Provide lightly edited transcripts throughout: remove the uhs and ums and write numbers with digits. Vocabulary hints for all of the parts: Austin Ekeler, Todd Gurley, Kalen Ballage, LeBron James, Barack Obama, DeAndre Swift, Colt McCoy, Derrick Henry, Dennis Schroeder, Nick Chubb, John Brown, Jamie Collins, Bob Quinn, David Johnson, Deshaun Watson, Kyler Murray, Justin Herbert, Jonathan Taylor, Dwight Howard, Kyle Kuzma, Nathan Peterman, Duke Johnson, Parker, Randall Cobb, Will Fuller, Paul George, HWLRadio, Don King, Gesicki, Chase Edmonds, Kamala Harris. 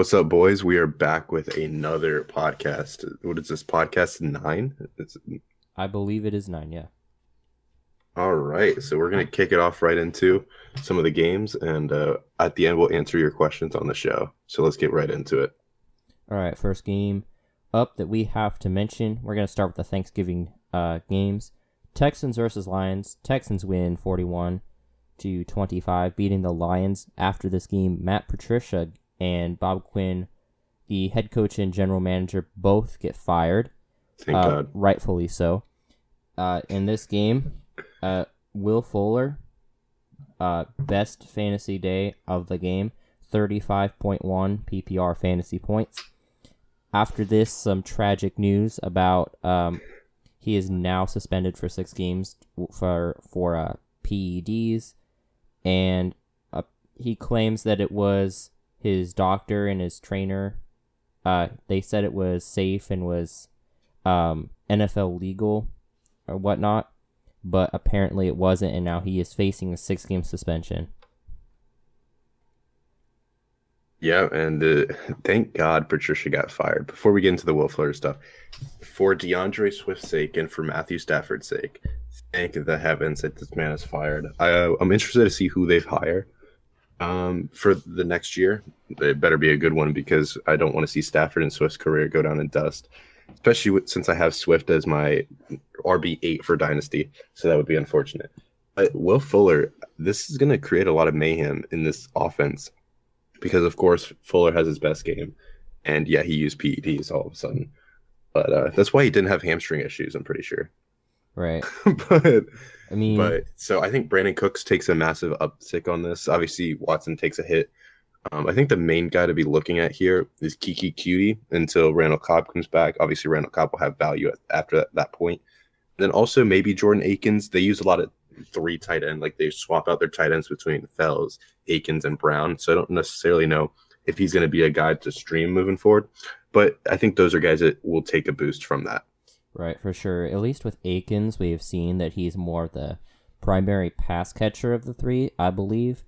What's up, boys? We are back with another podcast. What is this, podcast 9? I believe it is 9, yeah. All right, so we're going to kick it off right into some of the games, and at the end we'll answer your questions on the show. So let's get right into it. All right, first game up that we have to mention, we're going to start with the Thanksgiving games. Texans versus Lions. Texans win 41-25, beating the Lions. After this game, Matt Patricia and Bob Quinn, the head coach and general manager, both get fired. Thank God. Rightfully so. In this game, Will Fuller, best fantasy day of the game, 35.1 PPR fantasy points. After this, some tragic news about he is now suspended for 6 games for PEDs, and he claims that it was his doctor and his trainer. They said it was safe and was NFL legal or whatnot, but apparently it wasn't, and now he is facing a 6-game suspension. Yeah, and thank God Patricia got fired. Before we get into the Will Fuller stuff, for DeAndre Swift's sake and for Matthew Stafford's sake, thank the heavens that this man is fired. I'm interested to see who they've hired for the next year. It better be a good one, because I don't want to see Stafford and Swift's career go down in dust, especially since I have Swift as my RB8 for Dynasty, so that would be unfortunate. But Will Fuller, this is going to create a lot of mayhem in this offense, because, of course, Fuller has his best game. And, yeah, he used PEDs all of a sudden. But that's why he didn't have hamstring issues, I'm pretty sure. Right. So I think Brandon Cooks takes a massive uptick on this. Obviously, Watson takes a hit. I think the main guy to be looking at here is Kiki Cutie until Randall Cobb comes back. Obviously, Randall Cobb will have value after that point. And then also maybe Jordan Akins. They use a lot of 3 tight end, like they swap out their tight ends between Fells, Akins, and Brown. So I don't necessarily know if he's going to be a guy to stream moving forward, but I think those are guys that will take a boost from that. Right, for sure. At least with Akins, we have seen that he's more the primary pass catcher of the 3, I believe.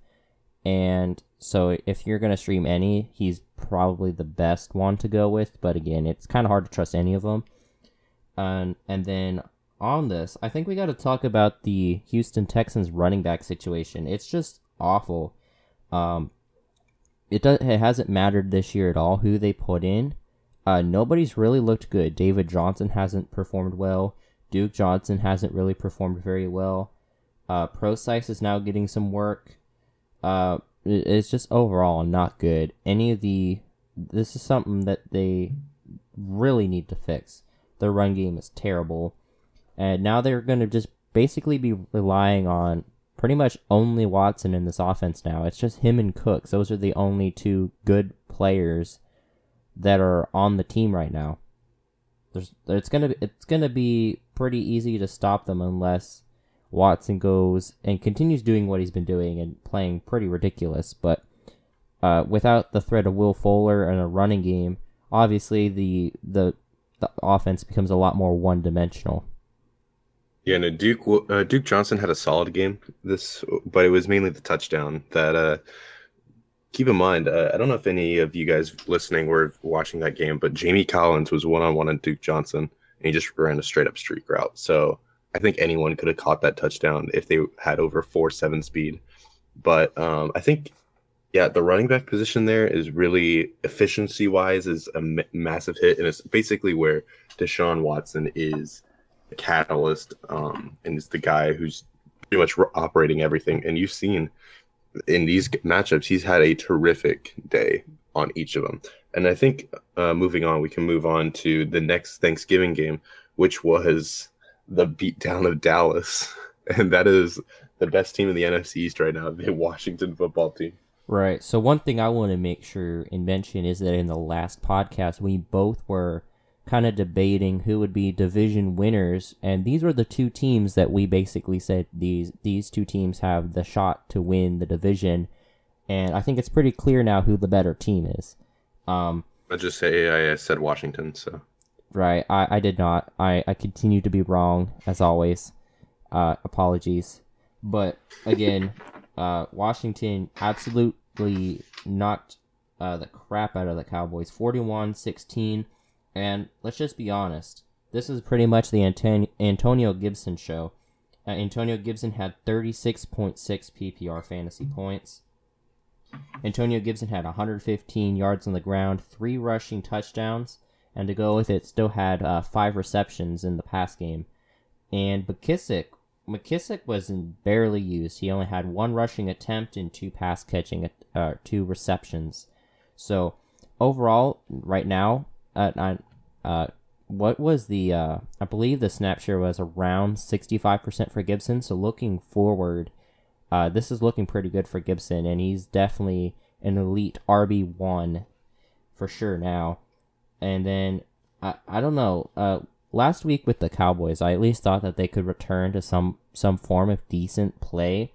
And so if you're going to stream any, he's probably the best one to go with. But again, it's kind of hard to trust any of them. And then on this, I think we got to talk about the Houston Texans running back situation. It's just awful. It hasn't mattered this year at all who they put in. Nobody's really looked good. David Johnson hasn't performed well. Duke Johnson hasn't really performed very well. Procise is now getting some work. It's just overall not good. This is something that they really need to fix. Their run game is terrible. And now they're going to just basically be relying on pretty much only Watson in this offense now. It's just him and Cooks. Those are the only 2 good players that are on the team right now. It's gonna be pretty easy to stop them unless Watson goes and continues doing what he's been doing and playing pretty ridiculous. But without the threat of Will Fuller and a running game, obviously the offense becomes a lot more one-dimensional. Yeah, no, Duke Johnson had a solid game, but it was mainly the touchdown that, keep in mind, I don't know if any of you guys listening were watching that game, but Jamie Collins was one-on-one on Duke Johnson, and he just ran a straight-up streak route. So I think anyone could have caught that touchdown if they had over 4.7 speed. But I think, yeah, the running back position there is really, efficiency-wise, is a massive hit, and it's basically where Deshaun Watson is catalyst, and is the guy who's pretty much operating everything. And you've seen in these matchups, he's had a terrific day on each of them. And I think we can move on to the next Thanksgiving game, which was the beatdown of Dallas. And that is the best team in the NFC East right now, the Washington football team. Right. So one thing I want to make sure and mention is that in the last podcast, we both were kind of debating who would be division winners, and these were the 2 teams that we basically said these 2 teams have the shot to win the division, and I think it's pretty clear now who the better team is. I'll just say I said Washington, so. Right, I did not. I continue to be wrong, as always. Apologies. But, again, Washington absolutely knocked the crap out of the Cowboys, 41-16. And let's just be honest, this is pretty much the Antonio Gibson show. Antonio Gibson had 36.6 PPR fantasy points. Antonio Gibson had 115 yards on the ground, 3 rushing touchdowns, and to go with it, still had 5 receptions in the pass game. And McKissick was barely used. He only had 1 rushing attempt and 2 pass catching, 2 receptions. So overall, right now, what was the? I believe the snap share was around 65% for Gibson. So looking forward, this is looking pretty good for Gibson, and he's definitely an elite RB1 for sure now. And then I don't know. Last week with the Cowboys, I at least thought that they could return to some form of decent play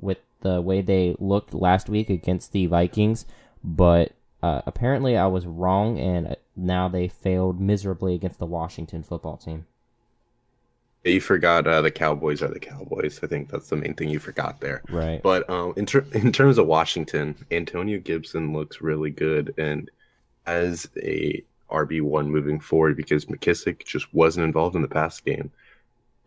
with the way they looked last week against the Vikings, but apparently I was wrong, and now they failed miserably against the Washington football team. Yeah, you forgot the Cowboys are the Cowboys. I think that's the main thing you forgot there. Right. But in terms of Washington, Antonio Gibson looks really good and as a RB1 moving forward because McKissick just wasn't involved in the pass game.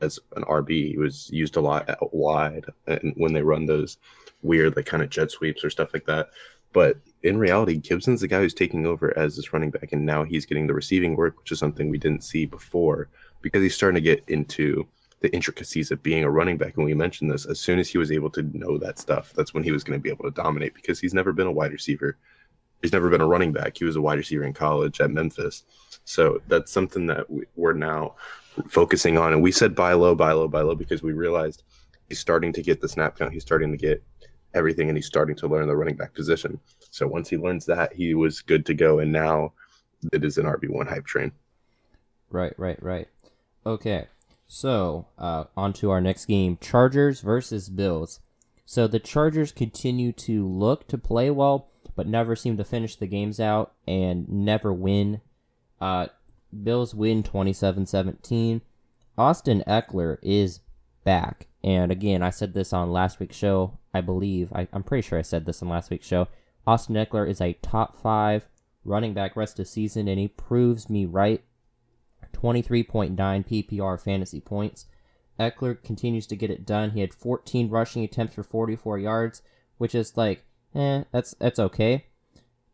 As an RB, he was used a lot out wide and when they run those weird like kind of jet sweeps or stuff like that. But in reality, Gibson's the guy who's taking over as this running back, and now he's getting the receiving work, which is something we didn't see before because he's starting to get into the intricacies of being a running back. And we mentioned this, as soon as he was able to know that stuff, that's when he was going to be able to dominate because he's never been a wide receiver. He's never been a running back. He was a wide receiver in college at Memphis. So that's something that we're now focusing on. And we said buy low, buy low, buy low because we realized he's starting to get the snap count. He's starting to get everything, and he's starting to learn the running back position. So once he learns that, he was good to go, and now it is an RB1 hype train. Right. Okay, so on to our next game, Chargers versus Bills. So the Chargers continue to look to play well, but never seem to finish the games out and never win. Bills win 27-17. Austin Ekeler is back. And again, I said this on last week's show, I believe. I'm pretty sure I said this on last week's show. Austin Ekeler is a top 5 running back rest of season, and he proves me right. 23.9 PPR fantasy points. Ekeler continues to get it done. He had 14 rushing attempts for 44 yards, which is like, that's okay.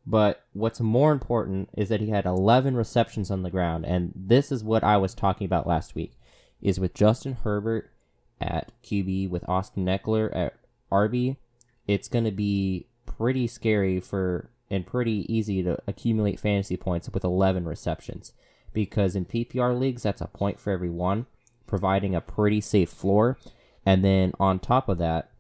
But what's more important is that he had 11 receptions on the ground, and this is what I was talking about last week, is with Justin Herbert at QB with Austin Ekeler at RB, it's going to be pretty scary for and pretty easy to accumulate fantasy points with 11 receptions because in PPR leagues, that's a point for every one, providing a pretty safe floor. And then on top of that,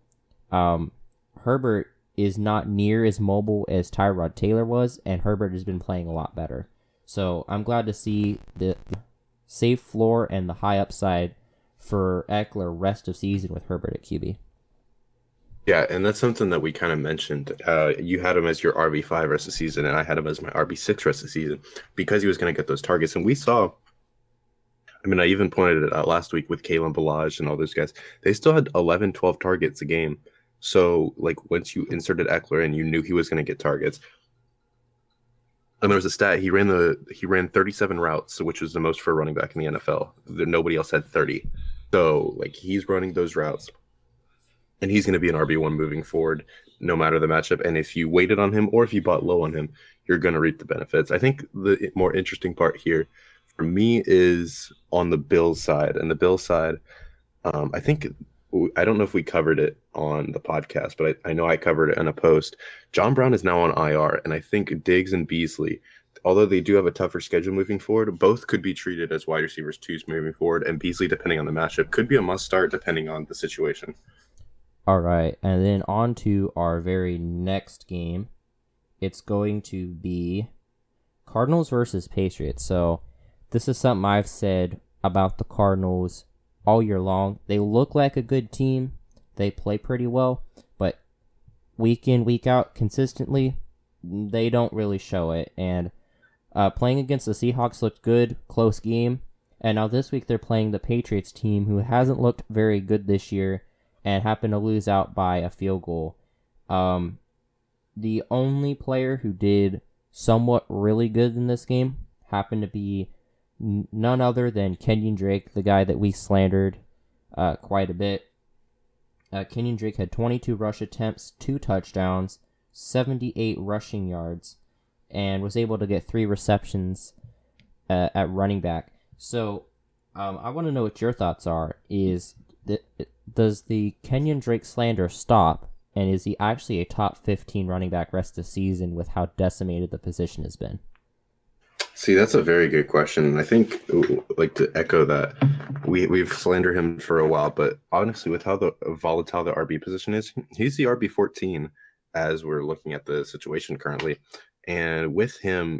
Herbert is not near as mobile as Tyrod Taylor was, and Herbert has been playing a lot better. So I'm glad to see the safe floor and the high upside for Ekeler rest of season with Herbert at QB. Yeah, and that's something that we kind of mentioned. You had him as your RB5 rest of the season, and I had him as my RB6 rest of the season because he was going to get those targets. And we saw, I mean, I even pointed it out last week with Kalen Ballage and all those guys. They still had 11, 12 targets a game. So, like, once you inserted Ekeler and you knew he was going to get targets, and there was a stat, he ran 37 routes, which was the most for a running back in the NFL. Nobody else had 30. So, like, he's running those routes. And he's going to be an RB1 moving forward, no matter the matchup. And if you waited on him or if you bought low on him, you're going to reap the benefits. I think the more interesting part here for me is on the Bills side. And the Bills side, I don't know if we covered it on the podcast, but I know I covered it in a post. John Brown is now on IR, and I think Diggs and Beasley, although they do have a tougher schedule moving forward, both could be treated as wide receivers twos moving forward. And Beasley, depending on the matchup, could be a must start depending on the situation. All right, and then on to our very next game. It's going to be Cardinals versus Patriots. So this is something I've said about the Cardinals all year long. They look like a good team. They play pretty well, but week in, week out, consistently, they don't really show it. And playing against the Seahawks looked good, close game. And now this week they're playing the Patriots team, who hasn't looked very good this year, and happened to lose out by a field goal. The only player who did somewhat really good in this game happened to be none other than Kenyan Drake, the guy that we slandered quite a bit. Kenyan Drake had 22 rush attempts, 2 touchdowns, 78 rushing yards, and was able to get 3 receptions at running back. So, I want to know what your thoughts are. Does the Kenyan Drake slander stop, and is he actually a top 15 running back rest of season with how decimated the position has been? See, that's a very good question. I think, like, to echo that, we've slandered him for a while, but honestly, with how the volatile the RB position is, he's the RB 14 as we're looking at the situation currently. And with him,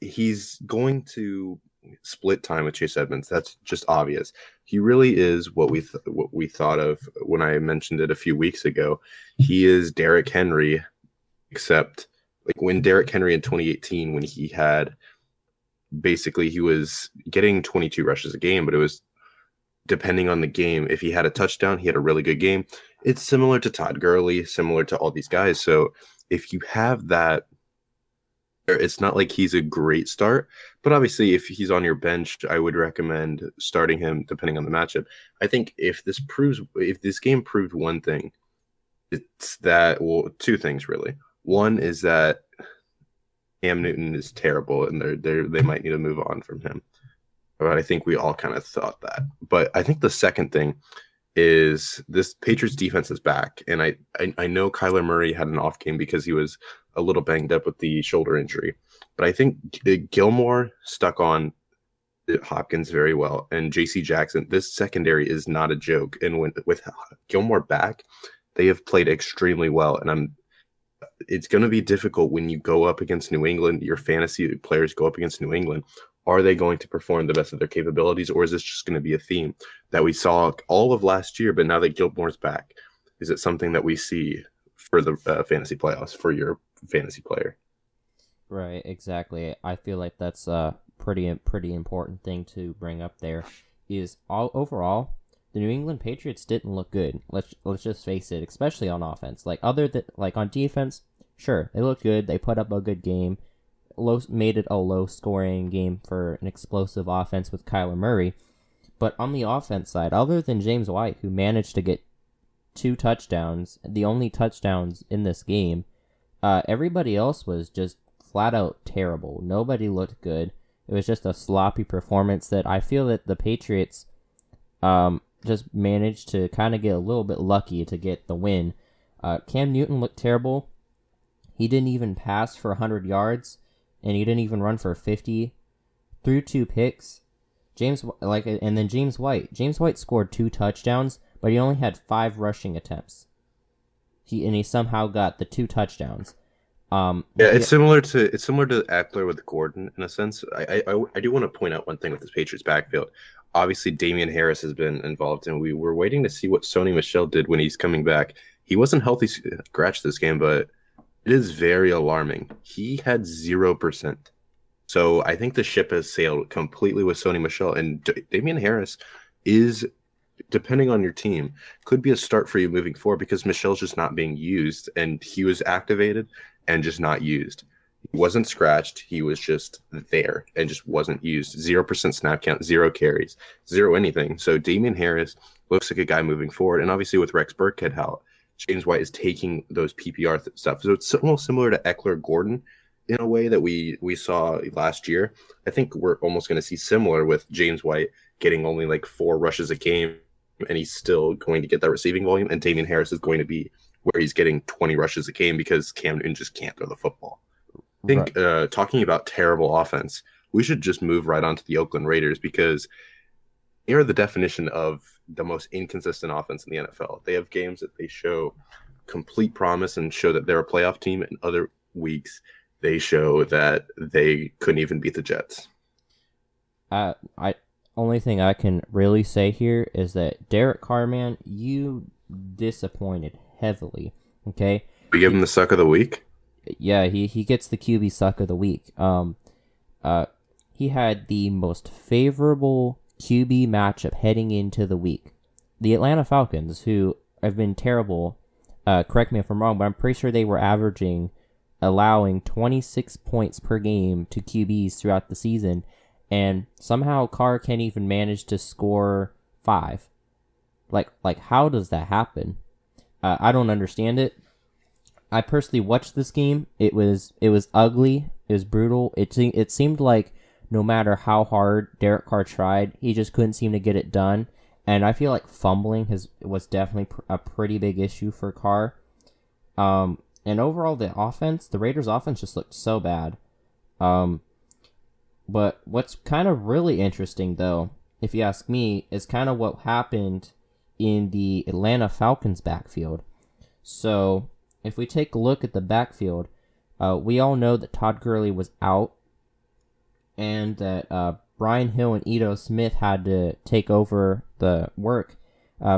he's going to split time with Chase Edmonds. That's just obvious. He really is what we thought of when I mentioned it a few weeks ago. He is Derrick Henry. Except, like, when Derrick Henry in 2018, when he had basically he was getting 22 rushes a game, but it was depending on the game. If he had a touchdown, he had a really good game. It's similar to Todd Gurley, similar to all these guys. So if you have that, it's not like he's a great start, but obviously if he's on your bench, I would recommend starting him depending on the matchup. I think if this game proved one thing, it's that, well, two things really. One is that Cam Newton is terrible, and they might need to move on from him. But I think we all kind of thought that. But I think the second thing is this Patriots defense is back, and I know Kyler Murray had an off game because he was a little banged up with the shoulder injury. But I think Gilmore stuck on Hopkins very well, and J.C. Jackson. This secondary is not a joke, and with Gilmore back, they have played extremely well, and it's going to be difficult when you go up against New England. Your fantasy players go up against New England. Are they going to perform the best of their capabilities, or is this just going to be a theme that we saw all of last year, but now that Gilmore's back, is it something that we see for the fantasy playoffs for your fantasy player? Right, exactly. I feel like that's a pretty important thing to bring up there is overall, the New England Patriots didn't look good. Let's just face it, especially on offense. On defense, sure, they looked good. They put up a good game, made it a low-scoring game for an explosive offense with Kyler Murray. But on the offense side, other than James White, who managed to get 2 touchdowns, the only touchdowns in this game, everybody else was just flat-out terrible. Nobody looked good. It was just a sloppy performance that I feel that the Patriots just managed to kind of get a little bit lucky to get the win. Cam Newton looked terrible. He didn't even pass for 100 yards, and he didn't even run for 50. Threw 2 picks. James White. James White scored 2 touchdowns, but he only had 5 rushing attempts. He somehow got the 2 touchdowns. It's similar to Ekeler with Gordon in a sense. I do want to point out one thing with this Patriots backfield. Obviously, Damian Harris has been involved, and we were waiting to see what Sony Michel did when he's coming back. He wasn't healthy scratch this game, but it is very alarming. He had 0%. So I think the ship has sailed completely with Sony Michel, and Damian Harris is, depending on your team, could be a start for you moving forward because Michel's just not being used, and he was activated and just not used. He wasn't scratched. He was just there and just wasn't used. 0% snap count, 0 carries, 0 anything. So Damian Harris looks like a guy moving forward. And obviously with Rex Burkhead out, James White is taking those PPR stuff. So it's almost similar to Ekeler Gordon in a way that we saw last year. I think we're almost going to see similar with James White getting only like 4 rushes a game, and he's still going to get that receiving volume. And Damian Harris is going to be where he's getting 20 rushes a game because Cam Newton just can't throw the football. I think talking about terrible offense, we should just move right on to the Oakland Raiders because they are the definition of the most inconsistent offense in the NFL. They have games that they show complete promise and show that they're a playoff team, and other weeks they show that they couldn't even beat the Jets. Only thing I can really say here is that Derek Carr, man, you disappointed heavily, okay? We give him the suck of the week? Yeah, he gets the QB suck of the week. He had the most favorable QB matchup heading into the week. The Atlanta Falcons, who have been terrible. Correct me if I'm wrong, but I'm pretty sure they were averaging, allowing 26 points per game to QBs throughout the season, and somehow Carr can't even manage to score 5. Like how does that happen? I don't understand it. I personally watched this game. It was ugly. It was brutal. It seemed like no matter how hard Derek Carr tried, he just couldn't seem to get it done. And I feel like fumbling was definitely a pretty big issue for Carr. And overall, the Raiders' offense just looked so bad. But what's kind of really interesting, though, if you ask me, is kind of what happened in the Atlanta Falcons backfield. So if we take a look at the backfield, we all know that Todd Gurley was out and that Brian Hill and Ito Smith had to take over the work.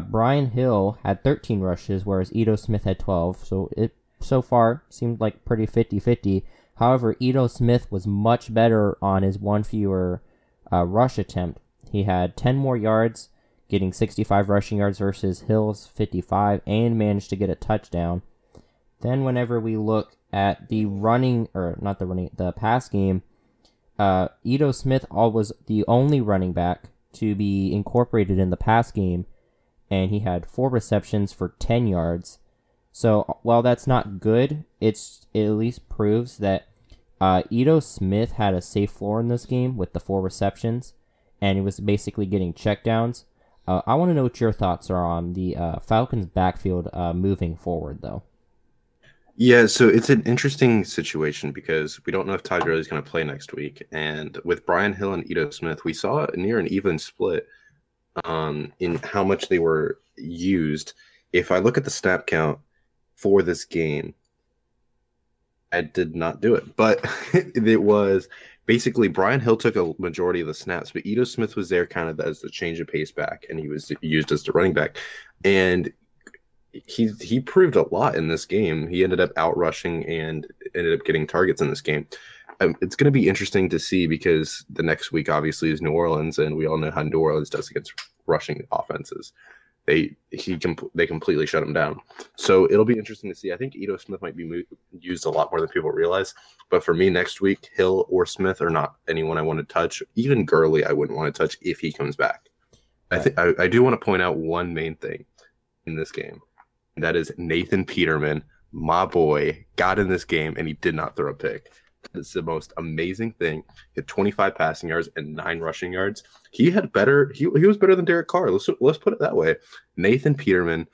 Brian Hill had 13 rushes, whereas Ito Smith had 12, so it so far seemed like pretty 50-50. However, Ito Smith was much better on his one fewer rush attempt. He had 10 more yards, getting 65 rushing yards versus Hill's 55, and managed to get a touchdown. Then whenever we look at the pass game, Ito Smith was the only running back to be incorporated in the pass game, and he had 4 receptions for 10 yards. So while that's not good, it at least proves that Ito Smith had a safe floor in this game with the 4 receptions, and he was basically getting checkdowns. I want to know what your thoughts are on the Falcons backfield moving forward, though. Yeah, so it's an interesting situation because we don't know if Todd Gurley is going to play next week. And with Brian Hill and Ito Smith, we saw near an even split in how much they were used. If I look at the snap count for this game, I did not do it. But it was basically Brian Hill took a majority of the snaps, but Ito Smith was there kind of as the change of pace back, and he was used as the running back. And he proved a lot in this game. He ended up outrushing and ended up getting targets in this game. It's going to be interesting to see because the next week obviously is New Orleans, and we all know how New Orleans does against rushing offenses. They completely shut him down. So it'll be interesting to see. I think Ito Smith might be used a lot more than people realize. But for me, next week, Hill or Smith are not anyone I want to touch. Even Gurley I wouldn't want to touch if he comes back. Right. I do want to point out one main thing in this game. That is Nathan Peterman, my boy, got in this game, and he did not throw a pick. It's the most amazing thing. He had 25 passing yards and 9 rushing yards. He was better than Derek Carr. Let's put it that way. Nathan Peterman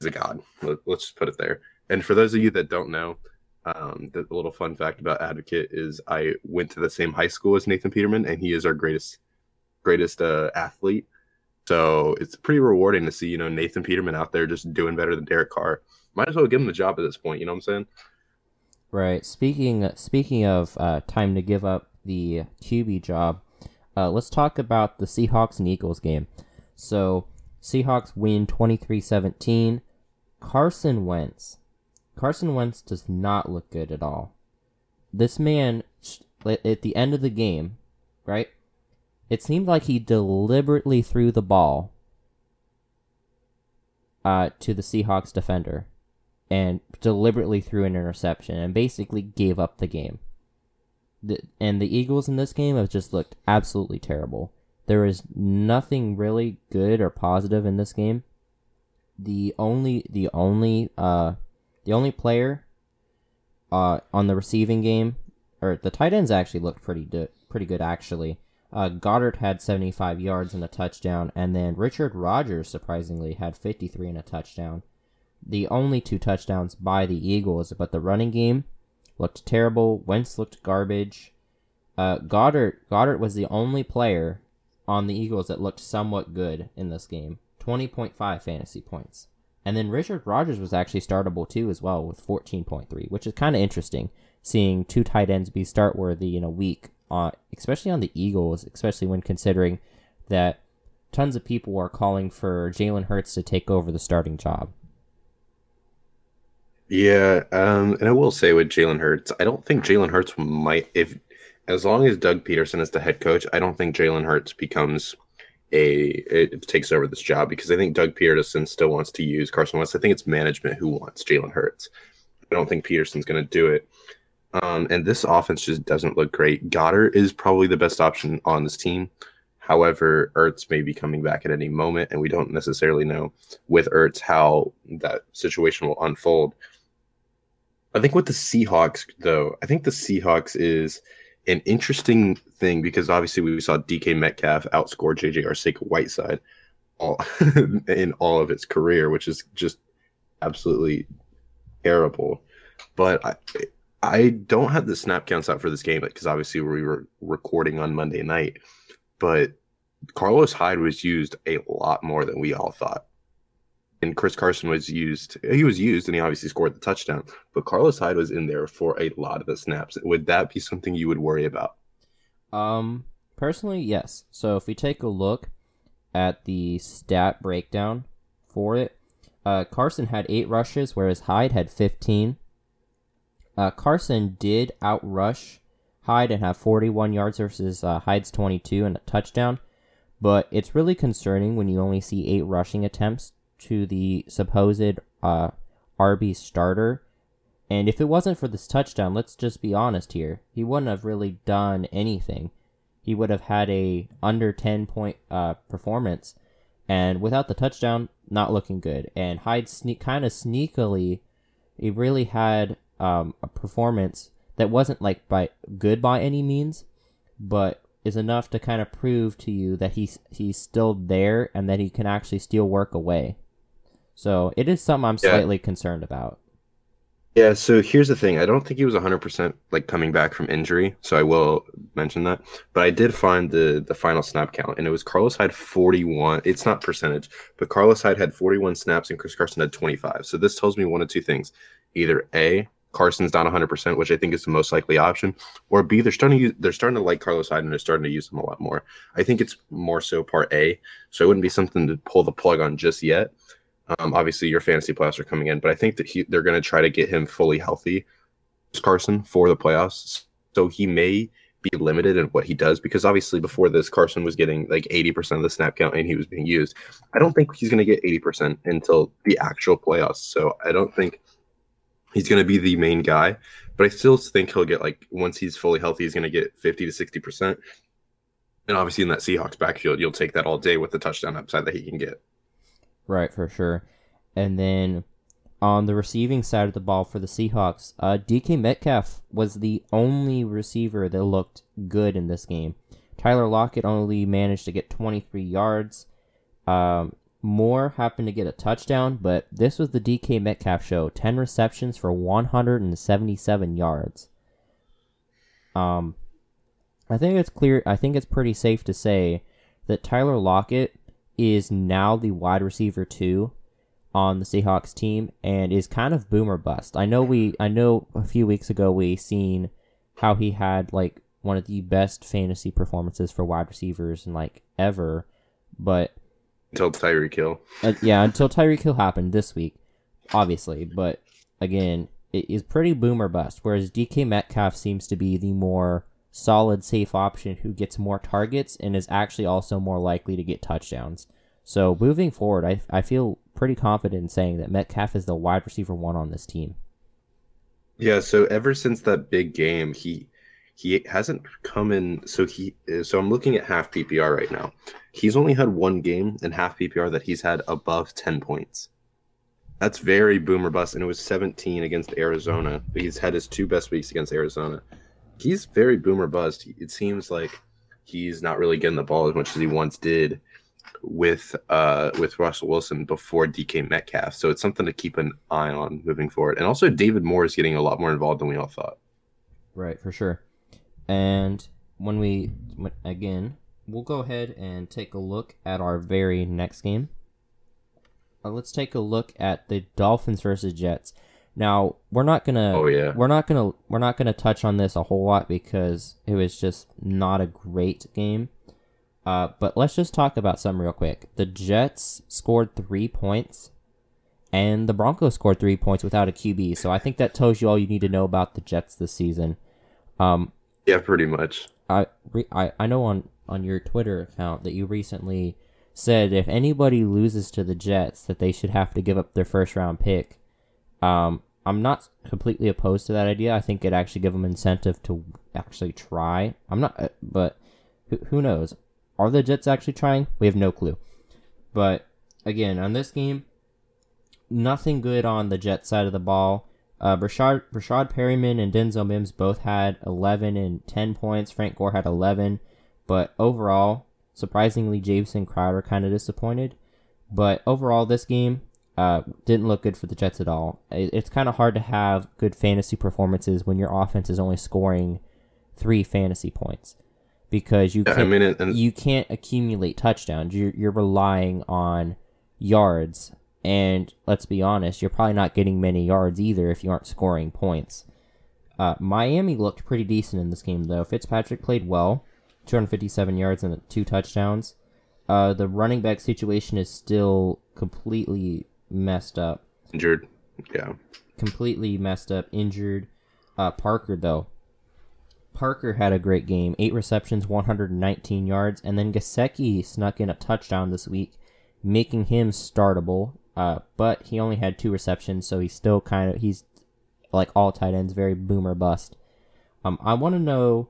is a god. Let's just put it there. And for those of you that don't know, the little fun fact about Advocate is I went to the same high school as Nathan Peterman, and he is our greatest athlete. So it's pretty rewarding to see, Nathan Peterman out there just doing better than Derek Carr. Might as well give him the job at this point, you know what I'm saying? Right. Speaking of time to give up the QB job, let's talk about the Seahawks and Eagles game. So Seahawks win 23-17. Carson Wentz does not look good at all. This man, at the end of the game, right? It seemed like he deliberately threw the ball to the Seahawks defender and deliberately threw an interception and basically gave up the game. And the Eagles in this game have just looked absolutely terrible. There is nothing really good or positive in this game. The only player on the receiving game, or the tight ends actually looked pretty good actually. Goddard had 75 yards and a touchdown, and then Richard Rodgers, surprisingly, had 53 and a touchdown. The only 2 touchdowns by the Eagles, but the running game looked terrible. Wentz looked garbage. Goddard was the only player on the Eagles that looked somewhat good in this game. 20.5 fantasy points. And then Richard Rodgers was actually startable, too, as well, with 14.3, which is kind of interesting, seeing 2 tight ends be start-worthy in a week. Especially on the Eagles, especially when considering that tons of people are calling for Jalen Hurts to take over the starting job. Yeah, and I will say with Jalen Hurts, I don't think Jalen Hurts might, as long as Doug Peterson is the head coach, I don't think Jalen Hurts becomes it takes over this job, because I think Doug Peterson still wants to use Carson Wentz. I think it's management who wants Jalen Hurts. I don't think Peterson's going to do it. And this offense just doesn't look great. Goddard is probably the best option on this team. However, Ertz may be coming back at any moment, and we don't necessarily know with Ertz how that situation will unfold. I think with the Seahawks, though, I think the Seahawks is an interesting thing, because obviously we saw DK Metcalf outscore JJ Arcega-Whiteside in all of his career, which is just absolutely terrible. But I don't have the snap counts out for this game, because obviously we were recording on Monday night. But Carlos Hyde was used a lot more than we all thought. And Chris Carson was used. He was used, and he obviously scored the touchdown. But Carlos Hyde was in there for a lot of the snaps. Would that be something you would worry about? Personally, yes. So if we take a look at the stat breakdown for it, Carson had 8 rushes, whereas Hyde had 15. Carson did outrush Hyde and have 41 yards versus Hyde's 22 and a touchdown. But it's really concerning when you only see 8 rushing attempts to the supposed RB starter. And if it wasn't for this touchdown, let's just be honest here, he wouldn't have really done anything. He would have had a under 10-point performance. And without the touchdown, not looking good. And Hyde kind of sneakily, he really had a performance that wasn't like good by any means, but is enough to kind of prove to you that he's still there and that he can actually steal work away. So it is something I'm slightly concerned about. Yeah, so here's the thing. I don't think he was 100% coming back from injury, so I will mention that. But I did find the final snap count, and it was Carlos Hyde 41. It's not percentage, but Carlos Hyde had 41 snaps and Chris Carson had 25. So this tells me one of two things. Either A, Carson's not 100%, which I think is the most likely option, or B, they're starting to like Carlos Hyde and they're starting to use him a lot more. I think it's more so part A, so it wouldn't be something to pull the plug on just yet. Obviously, your fantasy playoffs are coming in, but I think that they're going to try to get him fully healthy, Carson, for the playoffs. So he may be limited in what he does, because obviously before this, Carson was getting 80% of the snap count and he was being used. I don't think he's going to get 80% until the actual playoffs, so I don't think he's going to be the main guy, but I still think he'll get, once he's fully healthy, he's going to get 50 to 60%. And obviously in that Seahawks backfield, you'll take that all day with the touchdown upside that he can get. Right, for sure. And then on the receiving side of the ball for the Seahawks, DK Metcalf was the only receiver that looked good in this game. Tyler Lockett only managed to get 23 yards. Moore happened to get a touchdown, but this was the DK Metcalf show. 10 receptions for 177 yards. I think it's clear. I think it's pretty safe to say that Tyler Lockett is now the wide receiver 2 on the Seahawks team and is kind of boom or bust. I know a few weeks ago we seen how he had one of the best fantasy performances for wide receivers and ever, but until Tyreek Hill. Until Tyreek Hill happened this week, obviously. But, again, it is pretty boom or bust, whereas DK Metcalf seems to be the more solid, safe option who gets more targets and is actually also more likely to get touchdowns. So, moving forward, I feel pretty confident in saying that Metcalf is the wide receiver 1 on this team. Yeah, so ever since that big game, he hasn't come in. So I'm looking at half PPR right now. He's only had one game in half PPR that he's had above 10 points. That's very boom or bust, and it was 17 against Arizona. He's had his 2 best weeks against Arizona. He's very boom or bust. It seems like he's not really getting the ball as much as he once did with Russell Wilson before DK Metcalf. So it's something to keep an eye on moving forward. And also David Moore is getting a lot more involved than we all thought. Right, for sure. And we'll go ahead and take a look at our very next game. Let's take a look at the Dolphins versus Jets. Now, we're not gonna touch on this a whole lot because it was just not a great game. But let's just talk about some real quick. The Jets scored 3 points, and the Broncos scored 3 points without a QB. So I think that tells you all you need to know about the Jets this season. Yeah, pretty much. I know on your Twitter account that you recently said if anybody loses to the Jets that they should have to give up their first-round pick. I'm not completely opposed to that idea. I think it actually give them incentive to actually try. I'm not, but who knows? Are the Jets actually trying? We have no clue. But again, on this game, nothing good on the Jets side of the ball. Rashad Perryman and Denzel Mims both had 11 and 10 points. Frank Gore had 11, but overall, surprisingly, Jameson Crowder kind of disappointed. But overall, this game didn't look good for the Jets at all. It's kind of hard to have good fantasy performances when your offense is only scoring 3 fantasy points, because you can't, you can't accumulate touchdowns. You're relying on yards. And let's be honest, you're probably not getting many yards either if you aren't scoring points. Miami looked pretty decent in this game, though. Fitzpatrick played well, 257 yards and 2 touchdowns. The running back situation is still completely messed up. Injured, yeah. Completely messed up, injured. Parker, though. Parker had a great game, 8 receptions, 119 yards. And then Gesicki snuck in a touchdown this week, making him startable. But he only had 2 receptions, so he's like all tight ends, very boom or bust. I want to know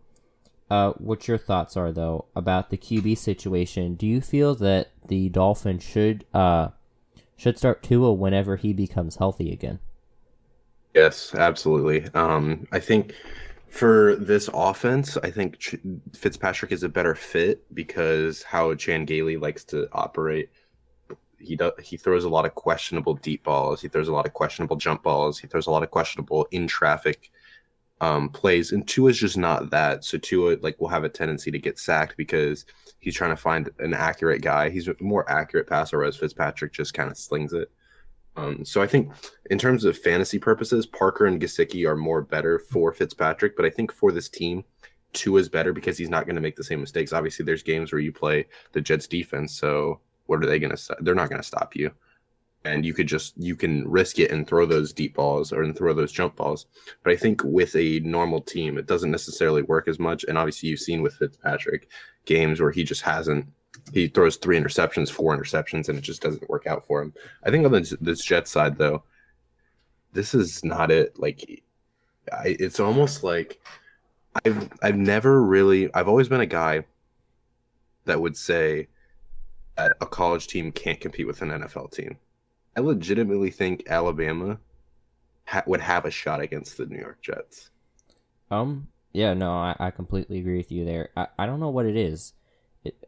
what your thoughts are, though, about the QB situation. Do you feel that the Dolphins should start Tua whenever he becomes healthy again? Yes, absolutely. I think for this offense, I think Fitzpatrick is a better fit because how Chan Gailey likes to operate. He throws a lot of questionable deep balls. He throws a lot of questionable jump balls. He throws a lot of questionable in-traffic plays. And Tua's just not that. So Tua will have a tendency to get sacked because he's trying to find an accurate guy. He's a more accurate passer, whereas Fitzpatrick just kind of slings it. So I think in terms of fantasy purposes, Parker and Gesicki are more better for Fitzpatrick. But I think for this team, Tua's better because he's not going to make the same mistakes. Obviously, there's games where you play the Jets defense, so what are they going to? They're not going to stop you, and you can risk it and throw those deep balls and throw those jump balls. But I think with a normal team, it doesn't necessarily work as much. And obviously, you've seen with Fitzpatrick games where he just hasn't. He throws 3 interceptions, 4 interceptions, and it just doesn't work out for him. I think on this Jets side, though, this is not it. It's almost like I've never really. I've always been a guy that would say that a college team can't compete with an NFL team. I legitimately think Alabama would have a shot against the New York Jets. Yeah. No. I completely agree with you there. I don't know what it is.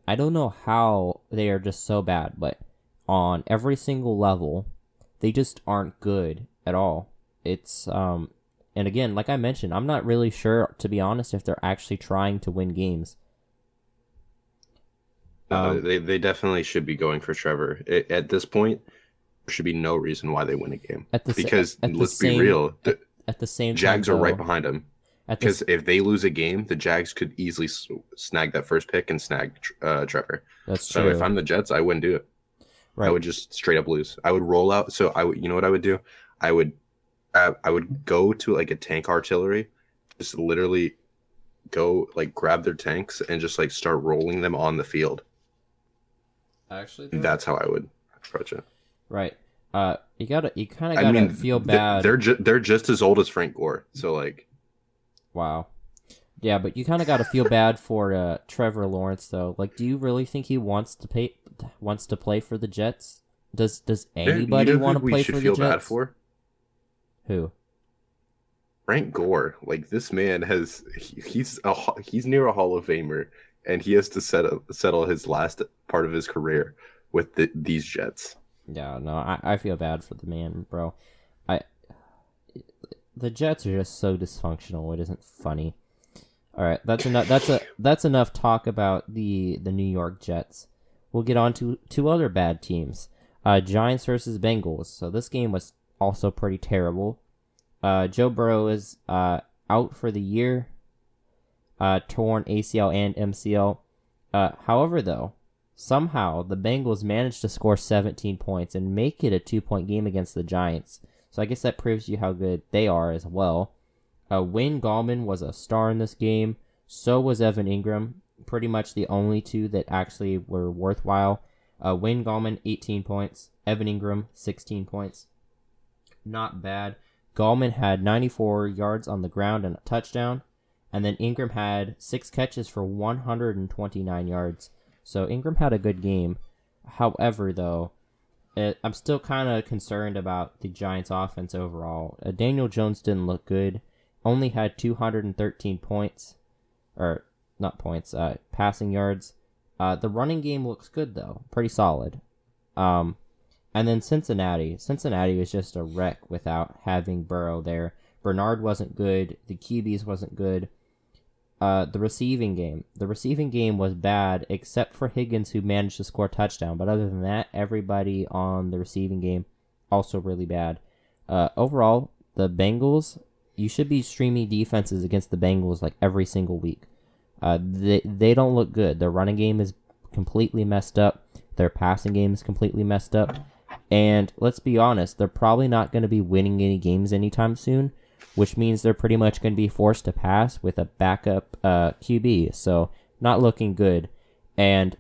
I don't know how they are just so bad, but on every single level, they just aren't good at all. It's and again, like I mentioned, I'm not really sure, to be honest, if they're actually trying to win games. They definitely should be going for Trevor. At this point, there should be no reason why they win a game. Let's be real, at the same Jags time, are right behind them. Because if they lose a game, the Jags could easily snag that first pick and snag Trevor. That's true. So if I'm the Jets, I wouldn't do it. Right. I would just straight up lose. I would roll out. So you know what I would do? I would go to like a tank artillery, just literally go grab their tanks and just start rolling them on the field. Actually, that's how I would approach it. Right. You kind of gotta feel bad. They're just as old as Frank Gore, so wow. Yeah, but you kind of gotta feel bad for Trevor Lawrence, though. Do you really think he wants to play for the Jets? Does anybody want to play for the Jets? Bad for? Who? Frank Gore. This man he's near a Hall of Famer, and he has to settle his last part of his career with these Jets. Yeah, no, I feel bad for the man, bro. The Jets are just so dysfunctional. It isn't funny. All right, that's enough. That's enough talk about the New York Jets. We'll get on to 2 other bad teams. Giants versus Bengals. So this game was also pretty terrible. Joe Burrow is out for the year. Torn ACL and MCL. However, though, somehow the Bengals managed to score 17 points and make it a 2-point game against the Giants. So I guess that proves you how good they are as well. Wayne Gallman was a star in this game. So was Evan Ingram. Pretty much the only 2 that actually were worthwhile. Wayne Gallman, 18 points. Evan Ingram, 16 points. Not bad. Gallman had 94 yards on the ground and a touchdown. And then Ingram had 6 catches for 129 yards. So Ingram had a good game. However, though, I'm still kind of concerned about the Giants' offense overall. Daniel Jones didn't look good. Only had 213 points. Or, not points, passing yards. The running game looks good, though. Pretty solid. And then Cincinnati. Cincinnati was just a wreck without having Burrow there. Bernard wasn't good. The QBs wasn't good. The receiving game. The receiving game was bad, except for Higgins, who managed to score a touchdown. But other than that, everybody on the receiving game, also really bad. Overall, the Bengals, you should be streaming defenses against the Bengals like every single week. They don't look good. Their running game is completely messed up. Their passing game is completely messed up. And let's be honest, they're probably not going to be winning any games anytime soon, which means they're pretty much going to be forced to pass with a backup QB. So, not looking good. And,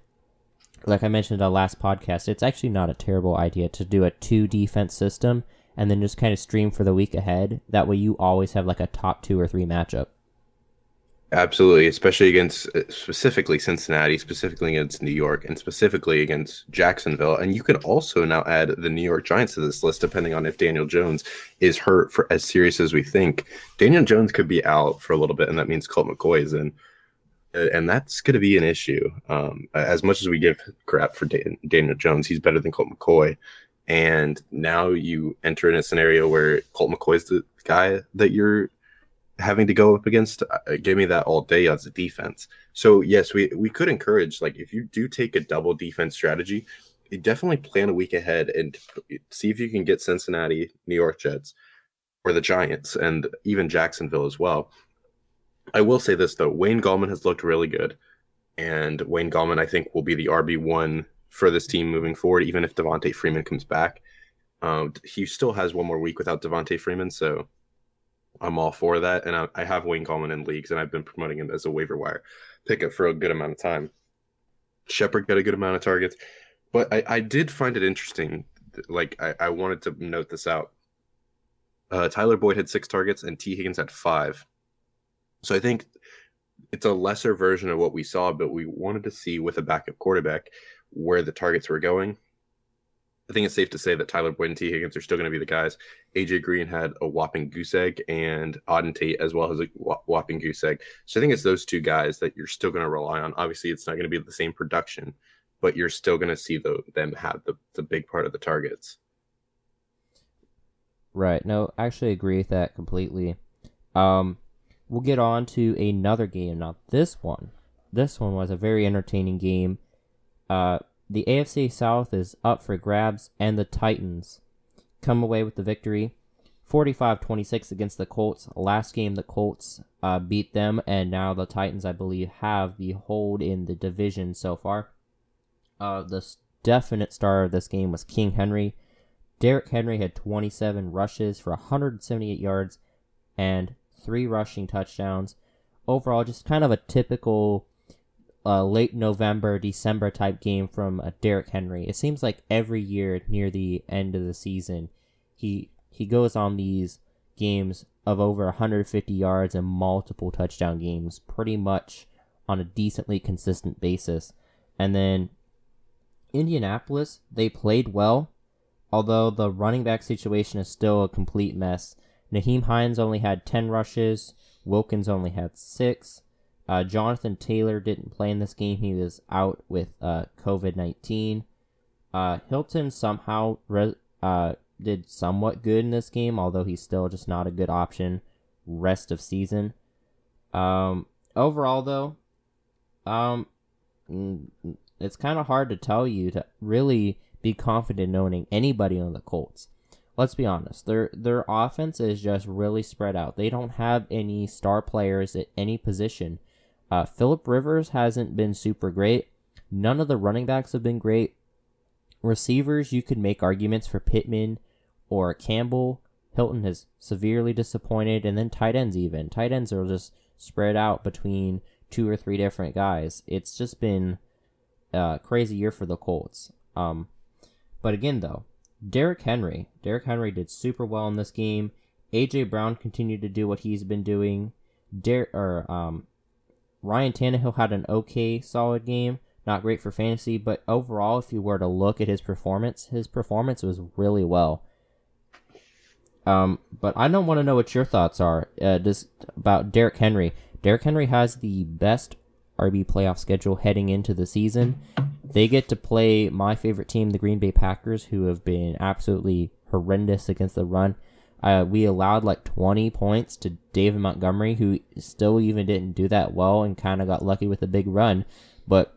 like I mentioned on the last podcast, it's actually not a terrible idea to do a 2-defense system and then just kind of stream for the week ahead. That way you always have like a top 2 or 3 matchup. Absolutely, especially against specifically Cincinnati, specifically against New York, and specifically against Jacksonville. And you could also now add the New York Giants to this list, depending on if Daniel Jones is hurt for as serious as we think. Daniel Jones could be out for a little bit, and that means Colt McCoy is in. And that's going to be an issue. As much as we give crap for Daniel Jones, he's better than Colt McCoy. And now you enter in a scenario where Colt McCoy is the guy that you're having to go up against. Give me that all day as a defense. So yes, we could encourage, like, if you do take a double defense strategy, you definitely plan a week ahead and see if you can get Cincinnati, New York Jets, or the Giants, and even Jacksonville as well. I will say this though, Wayne Gallman has looked really good, and Wayne Gallman I think will be the RB1 for this team moving forward, even if Devontae Freeman comes back. He still has one more week without Devontae Freeman, so I'm all for that, and I have Wayne Gallman in leagues, and I've been promoting him as a waiver wire pickup for a good amount of time. Shepard got a good amount of targets, but I did find it interesting. Like, I wanted to note this out. Tyler Boyd had 6 targets, and T. Higgins had 5. So I think it's a lesser version of what we saw, but we wanted to see with a backup quarterback where the targets were going. I think it's safe to say that Tyler Boyd and T. Higgins are still going to be the guys. A.J. Green had a whopping goose egg, and Auden Tate as well has a whopping goose egg. So I think it's those two guys that you're still going to rely on. Obviously, it's not going to be the same production, but you're still going to see them have the big part of the targets. Right. No, I actually agree with that completely. We'll get on to another game. Now, this one. This one was a very entertaining game. The AFC South is up for grabs, and the Titans come away with the victory, 45-26 against the Colts. Last game, the Colts beat them, and now the Titans, I believe, have the hold in the division so far. The definite star of this game was King Henry. Derrick Henry had 27 rushes for 178 yards and 3 rushing touchdowns. Overall, just kind of a typical late November, December type game from Derrick Henry. It seems like every year near the end of the season, he goes on these games of over 150 yards and multiple touchdown games, pretty much on a decently consistent basis. And then Indianapolis, they played well, although the running back situation is still a complete mess. Naheem Hines only had 10 rushes. Wilkins only had 6. Jonathan Taylor didn't play in this game. He was out with COVID-19. Hilton somehow did somewhat good in this game, although he's still just not a good option rest of season. Overall, though, it's kind of hard to tell you to really be confident in owning anybody on the Colts. Let's be honest, their offense is just really spread out. They don't have any star players at any position. Phillip Rivers hasn't been super great. None of the running backs have been great. Receivers, you could make arguments for Pittman or Campbell. Hilton has severely disappointed. And then tight ends even. Tight ends are just spread out between 2 or 3 different guys. It's just been a crazy year for the Colts. But again, though, Derrick Henry did super well in this game. A.J. Brown continued to do what he's been doing. Ryan Tannehill had an okay, solid game. Not great for fantasy, but overall, if you were to look at his performance was really well. But I don't want to know what your thoughts are just about Derrick Henry. Derrick Henry has the best RB playoff schedule heading into the season. They get to play my favorite team, the Green Bay Packers, who have been absolutely horrendous against the run. We allowed like 20 points to David Montgomery, who still even didn't do that well and kind of got lucky with a big run. But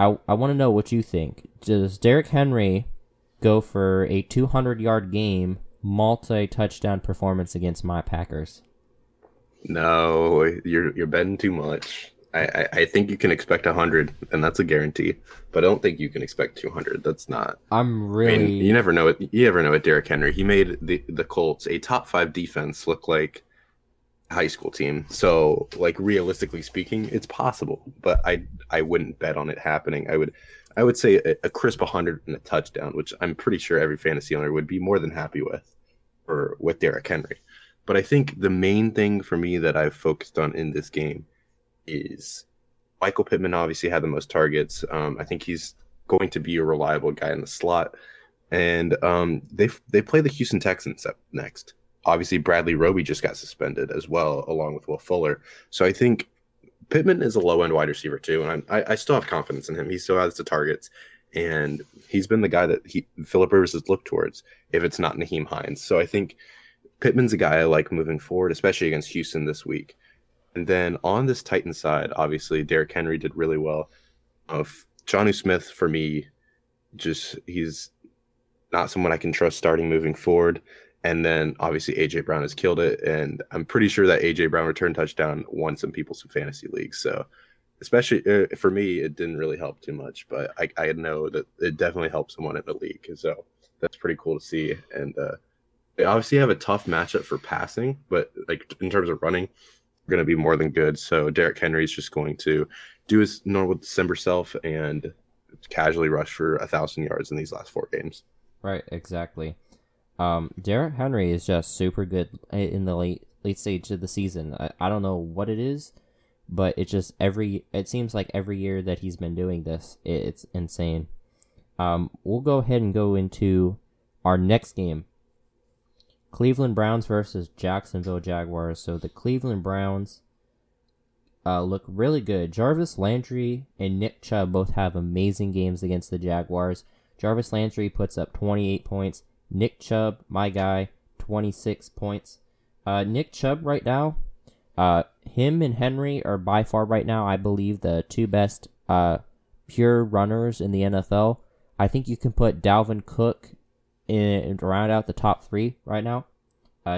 I want to know what you think. Does Derrick Henry go for a 200-yard game, multi-touchdown performance against my Packers? No, you're betting too much. I think you can expect 100, and that's a guarantee. But I don't think you can expect 200. That's not. I'm really. I mean, you never know it. You never know it. Derrick Henry. He made the Colts, a top 5 defense, look like a high school team. So, like, realistically speaking, it's possible. But I wouldn't bet on it happening. I would say a crisp 100 and a touchdown, which I'm pretty sure every fantasy owner would be more than happy with Derrick Henry. But I think the main thing for me that I've focused on in this game is Michael Pittman obviously had the most targets. I think he's going to be a reliable guy in the slot. And they play the Houston Texans up next. Obviously, Bradley Roby just got suspended as well, along with Will Fuller. So I think Pittman is a low-end wide receiver too, and I still have confidence in him. He still has the targets, and he's been the guy that Philip Rivers has looked towards if it's not Naheem Hines. So I think Pittman's a guy I like moving forward, especially against Houston this week. And then on this Titans side, obviously, Derrick Henry did really well. Jonnu Smith, for me, he's not someone I can trust starting moving forward. And then, obviously, A.J. Brown has killed it. And I'm pretty sure that A.J. Brown return touchdown won some people some fantasy leagues. So, especially for me, it didn't really help too much. But I know that it definitely helped someone in the league. So, that's pretty cool to see. And they obviously have a tough matchup for passing. But, like, in terms of running, going to be more than good. So Derrick Henry is just going to do his normal December self and casually rush for 1,000 yards in these last 4 games. Right, exactly. Derrick Henry is just super good in the late stage of the season. I don't know what it is, but it's just it seems like every year that he's been doing this, it's insane. We'll go ahead and go into our next game. Cleveland Browns versus Jacksonville Jaguars. So the Cleveland Browns look really good. Jarvis Landry and Nick Chubb both have amazing games against the Jaguars. Jarvis Landry puts up 28 points. Nick Chubb, my guy, 26 points. Nick Chubb right now, him and Henry are by far right now, I believe, the 2 best pure runners in the NFL. I think you can put Dalvin Cook and round out the top 3 right now.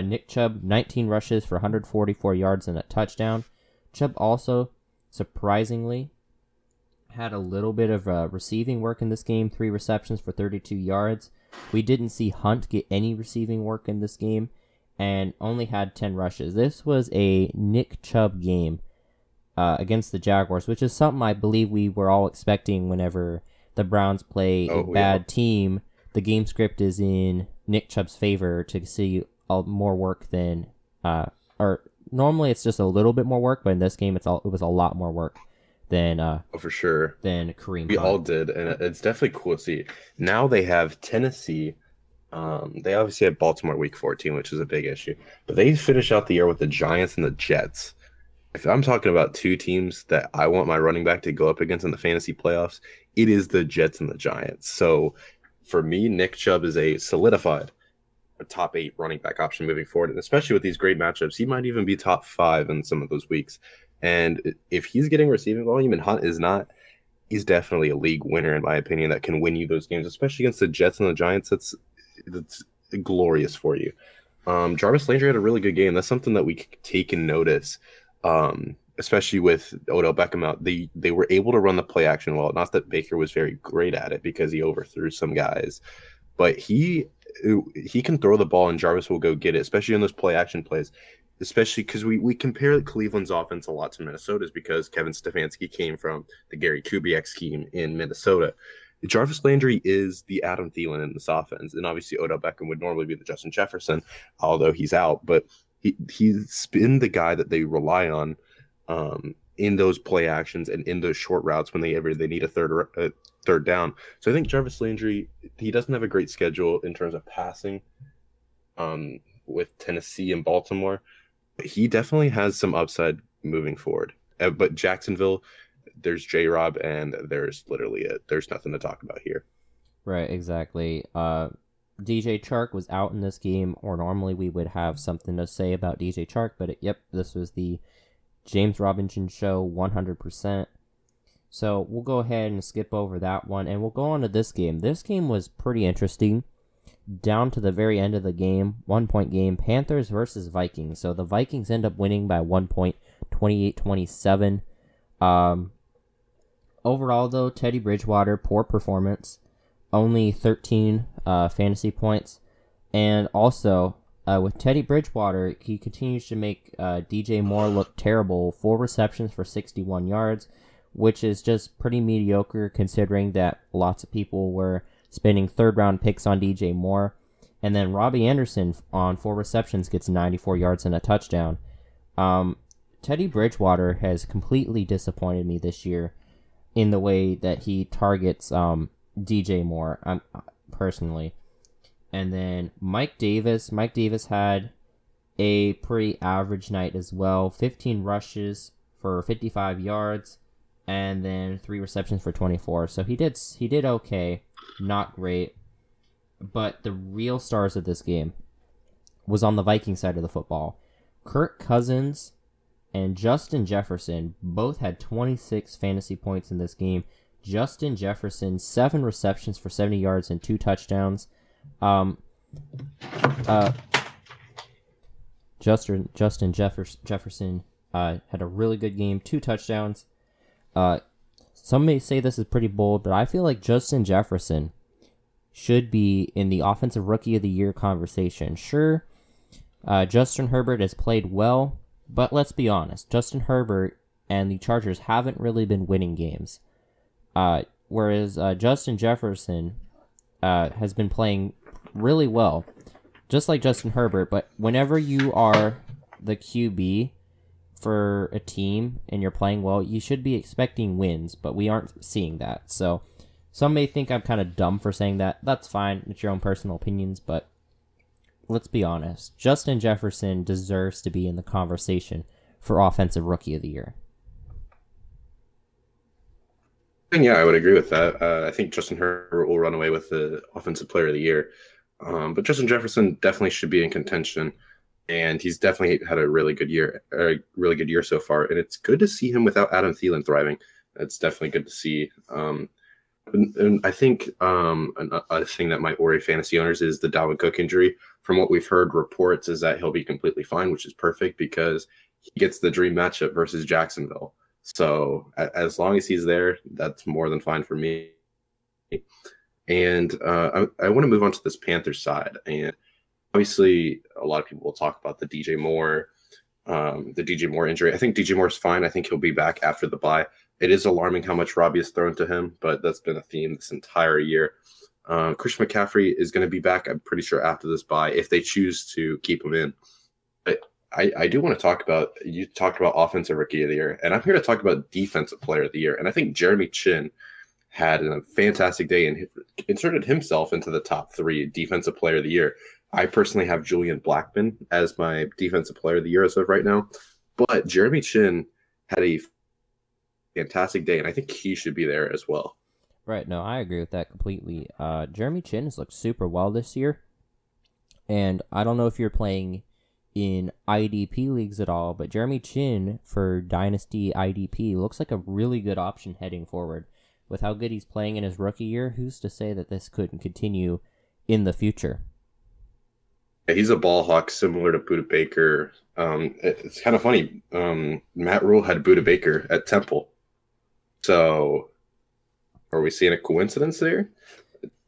Nick Chubb, 19 rushes for 144 yards and a touchdown. Chubb also, surprisingly, had a little bit of receiving work in this game, 3 receptions for 32 yards. We didn't see Hunt get any receiving work in this game and only had 10 rushes. This was a Nick Chubb game against the Jaguars, which is something I believe we were all expecting whenever the Browns play a bad team. The game script is in Nick Chubb's favor to see more work than, or normally it's just a little bit more work, but in this game it was a lot more work than. Oh, for sure. Than Kareem. We all did, and it's definitely cool to see. Now they have Tennessee. They obviously had Baltimore Week 14, which is a big issue, but they finish out the year with the Giants and the Jets. If I'm talking about 2 teams that I want my running back to go up against in the fantasy playoffs, it is the Jets and the Giants. So. For me, Nick Chubb is a solidified top 8 running back option moving forward, and especially with these great matchups, he might even be top 5 in some of those weeks. And if he's getting receiving volume and Hunt is not, he's definitely a league winner, in my opinion, that can win you those games, especially against the Jets and the Giants. That's glorious for you. Jarvis Landry had a really good game. That's something that we could take and notice, especially with Odell Beckham out. They were able to run the play action well. Not that Baker was very great at it because he overthrew some guys, but he can throw the ball and Jarvis will go get it, especially in those play action plays, especially because we compare Cleveland's offense a lot to Minnesota's because Kevin Stefanski came from the Gary Kubiak scheme in Minnesota. Jarvis Landry is the Adam Thielen in this offense, and obviously Odell Beckham would normally be the Justin Jefferson, although he's out. But he's been the guy that they rely on in those play actions and in those short routes when they need a third down. So I think Jarvis Landry, he doesn't have a great schedule in terms of passing with Tennessee and Baltimore. But he definitely has some upside moving forward. But Jacksonville, there's J-Rob, and there's literally it. There's nothing to talk about here. Right, exactly. DJ Chark was out in this game, or normally we would have something to say about DJ Chark, but this was the James Robinson show 100%. So we'll go ahead and skip over that one, and we'll go on to this game. This game was pretty interesting. Down to the very end of the game, 1-point game, Panthers versus Vikings. So the Vikings end up winning by 1 point, 28-27. Overall, though, Teddy Bridgewater, poor performance. Only 13 fantasy points. And also, with Teddy Bridgewater, he continues to make DJ Moore look terrible. 4 receptions for 61 yards, which is just pretty mediocre considering that lots of people were spending third-round picks on DJ Moore. And then Robbie Anderson on 4 receptions gets 94 yards and a touchdown. Teddy Bridgewater has completely disappointed me this year in the way that he targets DJ Moore, personally. And then Mike Davis. Mike Davis had a pretty average night as well. 15 rushes for 55 yards, and then 3 receptions for 24. So he did okay, not great. But the real stars of this game was on the Viking side of the football. Kirk Cousins and Justin Jefferson both had 26 fantasy points in this game. Justin Jefferson, 7 receptions for 70 yards and 2 touchdowns. Justin Jefferson had a really good game, 2 touchdowns. Some may say this is pretty bold, but I feel like Justin Jefferson should be in the Offensive Rookie of the Year conversation. Sure, Justin Herbert has played well, but let's be honest. Justin Herbert and the Chargers haven't really been winning games. Whereas Justin Jefferson has been playing really well, just like Justin Herbert. But whenever you are the QB for a team and you're playing well, you should be expecting wins, but we aren't seeing that. So some may think I'm kind of dumb for saying that. That's fine. It's your own personal opinions, but let's be honest. Justin Jefferson deserves to be in the conversation for Offensive Rookie of the Year. And yeah, I would agree with that. I think Justin Herbert will run away with the Offensive Player of the Year. But Justin Jefferson definitely should be in contention, and he's definitely had a really good year so far. And it's good to see him without Adam Thielen thriving. It's definitely good to see. And I think another thing that might worry fantasy owners is the Dalvin Cook injury. From what we've heard, reports is that he'll be completely fine, which is perfect because he gets the dream matchup versus Jacksonville. So as long as he's there, that's more than fine for me. And I want to move on to this Panthers side. And obviously, a lot of people will talk about the DJ Moore injury. I think DJ Moore's fine. I think he'll be back after the bye. It is alarming how much Robbie has thrown to him, but that's been a theme this entire year. Christian McCaffrey is going to be back, I'm pretty sure, after this bye, if they choose to keep him in. I do want to talk about, you talked about Offensive Rookie of the Year, and I'm here to talk about Defensive Player of the Year. And I think Jeremy Chin had a fantastic day and inserted himself into the top 3 Defensive Player of the Year. I personally have Julian Blackmon as my Defensive Player of the Year as of right now. But Jeremy Chin had a fantastic day, and I think he should be there as well. Right, no, I agree with that completely. Jeremy Chin has looked super well this year. And I don't know if you're playing in IDP leagues at all, but Jeremy Chin for Dynasty IDP looks like a really good option heading forward. With how good he's playing in his rookie year, who's to say that this couldn't continue in the future? Yeah, he's a ball hawk similar to Budda Baker. It's kind of funny. Matt Rule had Budda Baker at Temple. So are we seeing a coincidence there?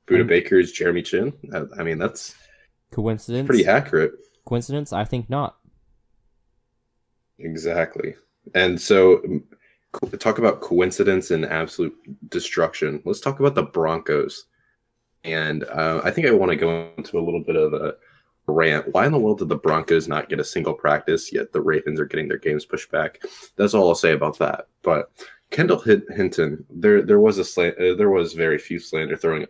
Budda Baker is Jeremy Chin? I mean, that's coincidence. Pretty accurate. Coincidence? I think not. Exactly. And so Talk about coincidence and absolute destruction. Let's talk about the Broncos. And I think I want to go into a little bit of a rant. Why in the world did the Broncos not get a single practice, yet the Ravens are getting their games pushed back? That's all I'll say about that. But Kendall Hinton, there was very few slander thrown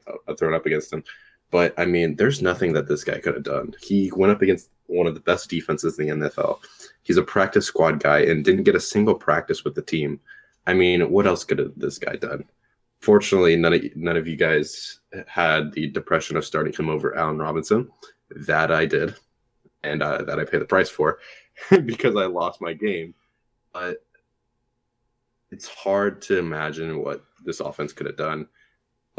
up against him. But, I mean, there's nothing that this guy could have done. He went up against one of the best defenses in the NFL. He's a practice squad guy and didn't get a single practice with the team. I mean, what else could have this guy done? Fortunately, none of you guys had the depression of starting him over Allen Robinson. That I did, and that I pay the price for because I lost my game. But it's hard to imagine what this offense could have done.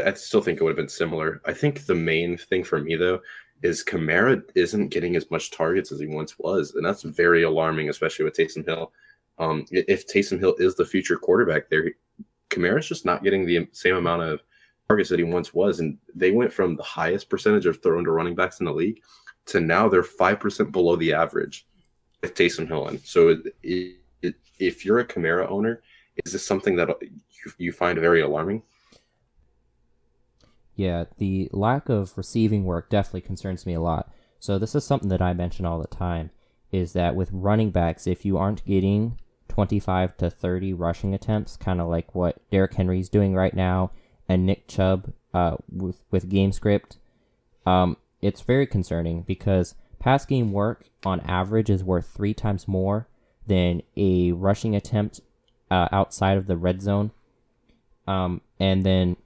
I still think it would have been similar. I think the main thing for me, though, is Kamara isn't getting as much targets as he once was, and that's very alarming, especially with Taysom Hill. If Taysom Hill is the future quarterback there, Kamara's just not getting the same amount of targets that he once was, and they went from the highest percentage of thrown to running backs in the league to now they're 5% below the average with Taysom Hill in. So if you're a Kamara owner, is this something that you find very alarming? Yeah, the lack of receiving work definitely concerns me a lot. So this is something that I mention all the time, is that with running backs, if you aren't getting 25 to 30 rushing attempts, kind of like what Derrick Henry's doing right now, and Nick Chubb with game script, it's very concerning because pass game work on average is worth 3 times more than a rushing attempt outside of the red zone. And then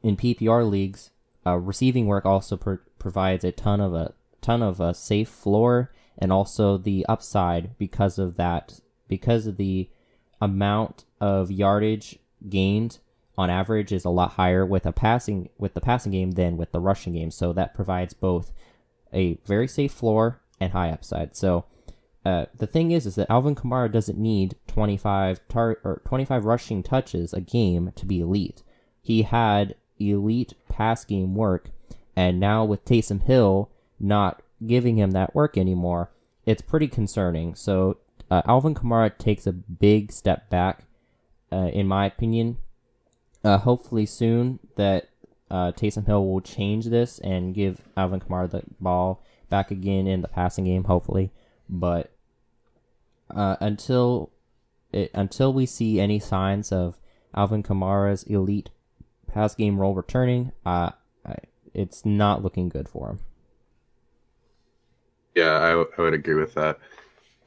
in PPR leagues, receiving work also provides a ton of a safe floor and also the upside because of the amount of yardage gained on average is a lot higher with the passing game than with the rushing game. So that provides both a very safe floor and high upside. So the thing is that Alvin Kamara doesn't need 25 rushing touches a game to be elite. He had elite pass game work, and now with Taysom Hill not giving him that work anymore, it's pretty concerning. So Alvin Kamara takes a big step back, in my opinion. Hopefully soon that Taysom Hill will change this and give Alvin Kamara the ball back again in the passing game, hopefully. But until we see any signs of Alvin Kamara's elite pass game role returning, it's not looking good for him. Yeah, I would agree with that.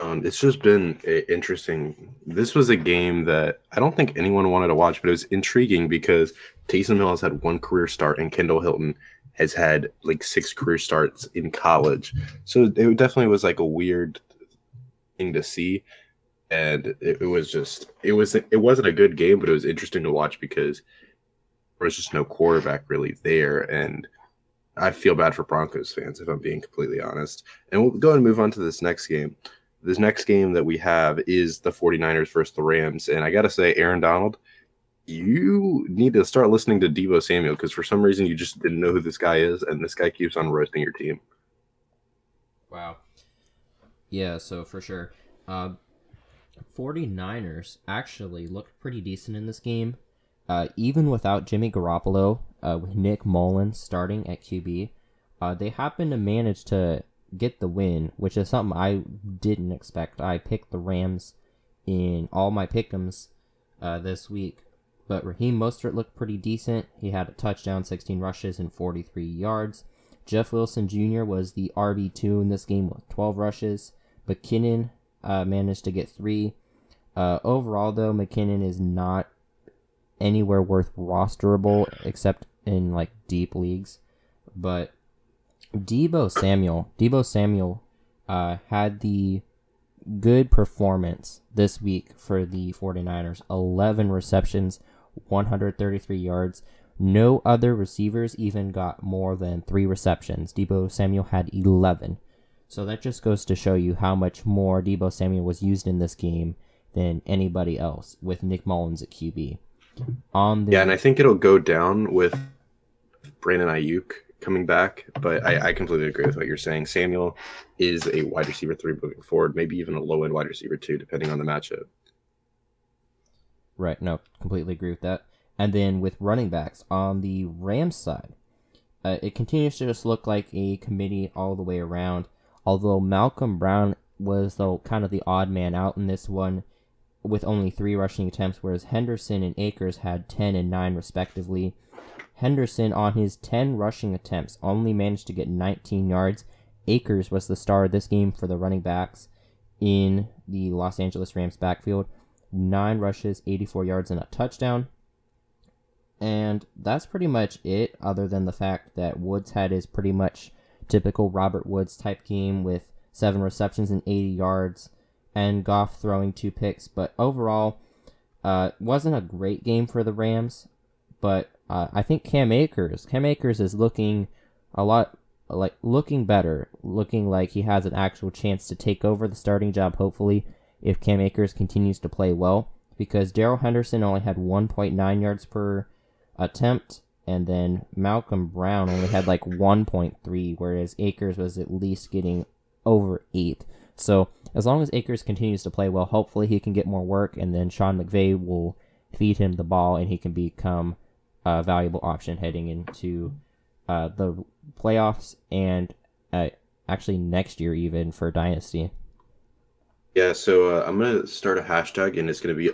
It's just been interesting. This was a game that I don't think anyone wanted to watch, but it was intriguing because Taysom Hill has had 1 career start and Kendall Hinton has had like 6 career starts in college. So it definitely was like a weird thing to see. And it wasn't a good game, but it was interesting to watch because there was just no quarterback really there. And I feel bad for Broncos fans, if I'm being completely honest. And we'll go ahead and move on to this next game. This next game that we have is the 49ers versus the Rams. And I got to say, Aaron Donald, you need to start listening to Deebo Samuel because for some reason you just didn't know who this guy is, and this guy keeps on roasting your team. Wow. Yeah, so for sure. 49ers actually looked pretty decent in this game. Even without Jimmy Garoppolo, with Nick Mullins starting at QB, they happened to manage to get the win, which is something I didn't expect. I picked the Rams in all my pick'ems this week, but Raheem Mostert looked pretty decent. He had a touchdown, 16 rushes, and 43 yards. Jeff Wilson Jr. was the RB2 in this game with 12 rushes. McKinnon managed to get 3. Overall, though, McKinnon is not anywhere worth rosterable except in like deep leagues, but Deebo Samuel had the good performance this week for the 49ers. 11 receptions, 133 yards. No other receivers even got more than 3 receptions. Deebo Samuel had 11. So that just goes to show you how much more Deebo Samuel was used in this game than anybody else with Nick Mullins at QB. And I think it'll go down with Brandon Ayuk coming back, but I completely agree with what you're saying. Samuel is a wide receiver 3 moving forward, maybe even a low-end wide receiver 2, depending on the matchup. Right. No, completely agree with that. And then with running backs on the Rams side, it continues to just look like a committee all the way around. Although Malcolm Brown was the kind of the odd man out in this one with only 3 rushing attempts, whereas Henderson and Akers had 10 and 9 respectively. Henderson, on his 10 rushing attempts, only managed to get 19 yards. Akers was the star of this game for the running backs in the Los Angeles Rams backfield. 9 rushes, 84 yards, and a touchdown. And that's pretty much it, other than the fact that Woods had his pretty much typical Robert Woods type game with 7 receptions and 80 yards, and Goff throwing 2 picks. But overall, wasn't a great game for the Rams, but I think Cam Akers is looking a lot like looking better, looking like he has an actual chance to take over the starting job, hopefully, if Cam Akers continues to play well, because Darrell Henderson only had 1.9 yards per attempt, and then Malcolm Brown only had like 1.3, whereas Akers was at least getting over 8. So as long as Akers continues to play well, hopefully he can get more work, and then Sean McVay will feed him the ball, and he can become a valuable option heading into the playoffs, and actually next year even for Dynasty. Yeah, so I'm going to start a hashtag, and it's going to be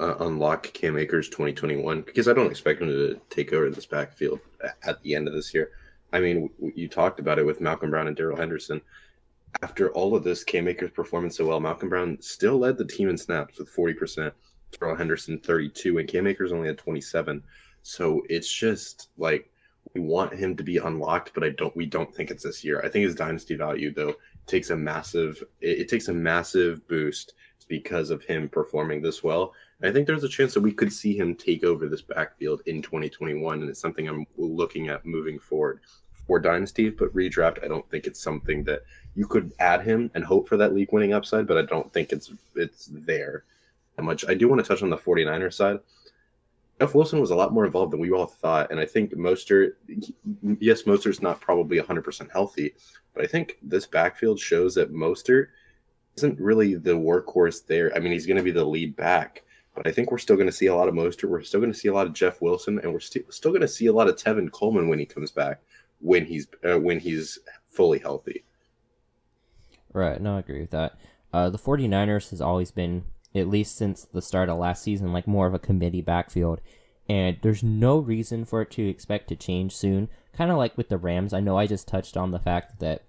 unlock Cam Akers 2021, because I don't expect him to take over this backfield at the end of this year. I mean, you talked about it with Malcolm Brown and Darrell Henderson. After all of this, Cam Akers' performance so well, Malcolm Brown still led the team in snaps with 40%, Darrell Henderson 32%, and Cam Akers only had 27%. So it's just like we want him to be unlocked, but we don't think it's this year. I think his dynasty value though takes a massive boost because of him performing this well. And I think there's a chance that we could see him take over this backfield in 2021, and it's something I'm looking at moving forward for dynasty. But redraft, I don't think it's something that you could add him and hope for that league winning upside, but I don't think it's there that much. I do want to touch on the 49ers side. Jeff Wilson was a lot more involved than we all thought, and I think Mostert's not probably 100% healthy, but I think this backfield shows that Mostert isn't really the workhorse there. I mean, he's going to be the lead back, but I think we're still going to see a lot of Mostert, we're still going to see a lot of Jeff Wilson, and we're still going to see a lot of Tevin Coleman when he comes back, when he's fully healthy. Right, no, I agree with that. The 49ers has always been, at least since the start of last season, like more of a committee backfield. And there's no reason for it to expect to change soon. Kind of like with the Rams. I know I just touched on the fact that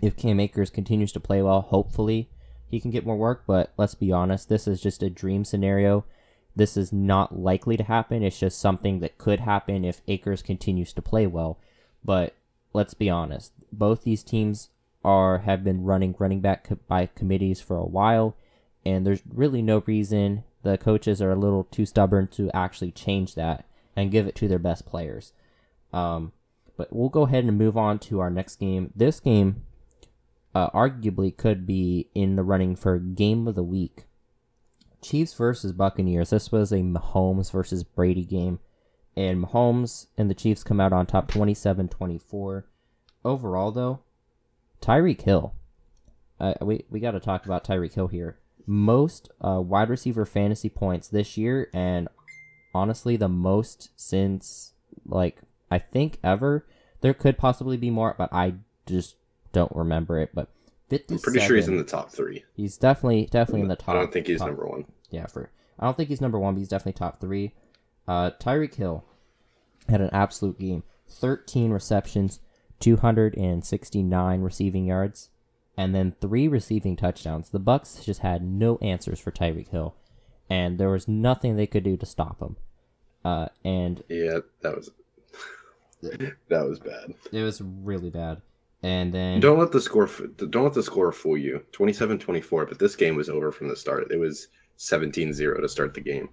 if Cam Akers continues to play well, hopefully he can get more work. But let's be honest, this is just a dream scenario. This is not likely to happen. It's just something that could happen if Akers continues to play well. But let's be honest, both these teams have been running back by committees for a while. And there's really no reason. The coaches are a little too stubborn to actually change that and give it to their best players. But we'll go ahead and move on to our next game. This game arguably could be in the running for game of the week. Chiefs versus Buccaneers. This was a Mahomes versus Brady game. And Mahomes and the Chiefs come out on top 27-24. Overall, though, Tyreek Hill. We got to talk about Tyreek Hill here. Most wide receiver fantasy points this year, and honestly the most since, like, I think ever. There could possibly be more, but I just don't remember it. But 57, I'm pretty sure he's in the top 3. He's definitely in the top. I don't think he's number 1. Yeah, I don't think he's number 1, but he's definitely top 3. Tyreek Hill had an absolute game. 13 receptions, 269 receiving yards, and then 3 receiving touchdowns. The Bucs just had no answers for Tyreek Hill, and there was nothing they could do to stop him. And yeah, that was bad. It was really bad. And then don't let the score fool you. 27-24, but this game was over from the start. It was 17-0 to start the game.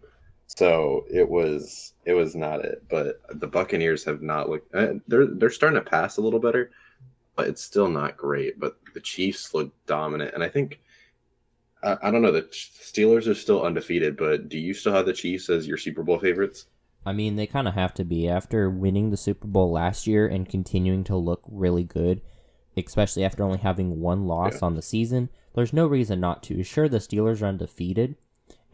So it was not it. But the Buccaneers have not looked. They're starting to pass a little better. But it's still not great, but the Chiefs look dominant. And I think, I don't know, the Steelers are still undefeated, but do you still have the Chiefs as your Super Bowl favorites? I mean, they kind of have to be. After winning the Super Bowl last year and continuing to look really good, especially after only having one loss on the season, there's no reason not to. Sure, the Steelers are undefeated,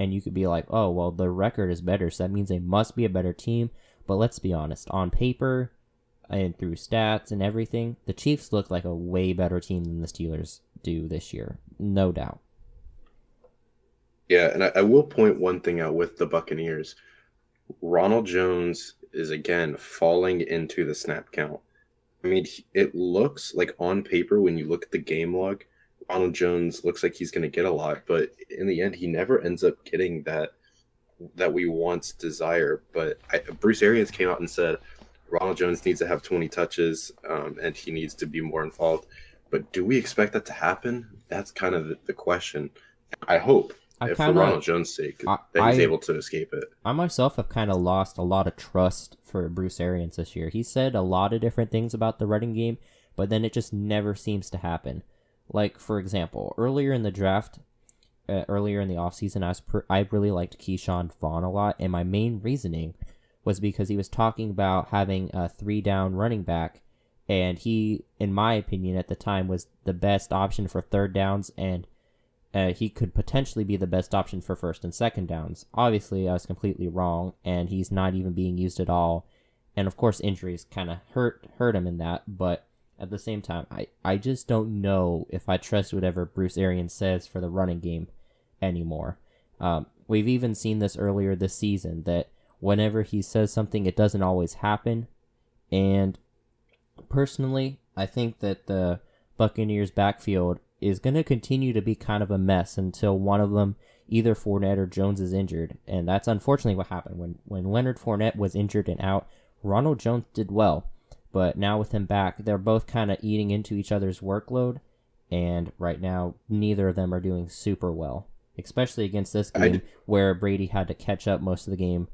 and you could be like, oh, well, the record is better, so that means they must be a better team. But let's be honest, on paper and through stats and everything, the Chiefs look like a way better team than the Steelers do this year, no doubt. Yeah, and I will point one thing out with the Buccaneers. Ronald Jones is, again, falling into the snap count. I mean, it looks like on paper, when you look at the game log, Ronald Jones looks like he's going to get a lot, but in the end, he never ends up getting that we once desire. But Bruce Arians came out and said Ronald Jones needs to have 20 touches and he needs to be more involved. But do we expect that to happen? That's kind of the question. I hope, for Ronald Jones' sake, that he's able to escape it. I myself have kind of lost a lot of trust for Bruce Arians this year. He said a lot of different things about the running game, but then it just never seems to happen. Like, for example, earlier in the draft, earlier in the offseason, I really liked Keyshawn Vaughn a lot, and my main reasoning was because he was talking about having a three-down running back, and he, in my opinion at the time, was the best option for third downs, and he could potentially be the best option for first and second downs. Obviously, I was completely wrong, and he's not even being used at all, and of course injuries kind of hurt him in that, but at the same time, I just don't know if I trust whatever Bruce Arians says for the running game anymore. We've even seen this earlier this season, that whenever he says something, it doesn't always happen. And personally, I think that the Buccaneers' backfield is going to continue to be kind of a mess until one of them, either Fournette or Jones, is injured. And that's unfortunately what happened. When Leonard Fournette was injured and out, Ronald Jones did well. But now with him back, they're both kind of eating into each other's workload, and right now neither of them are doing super well, especially against this game where Brady had to catch up most of the game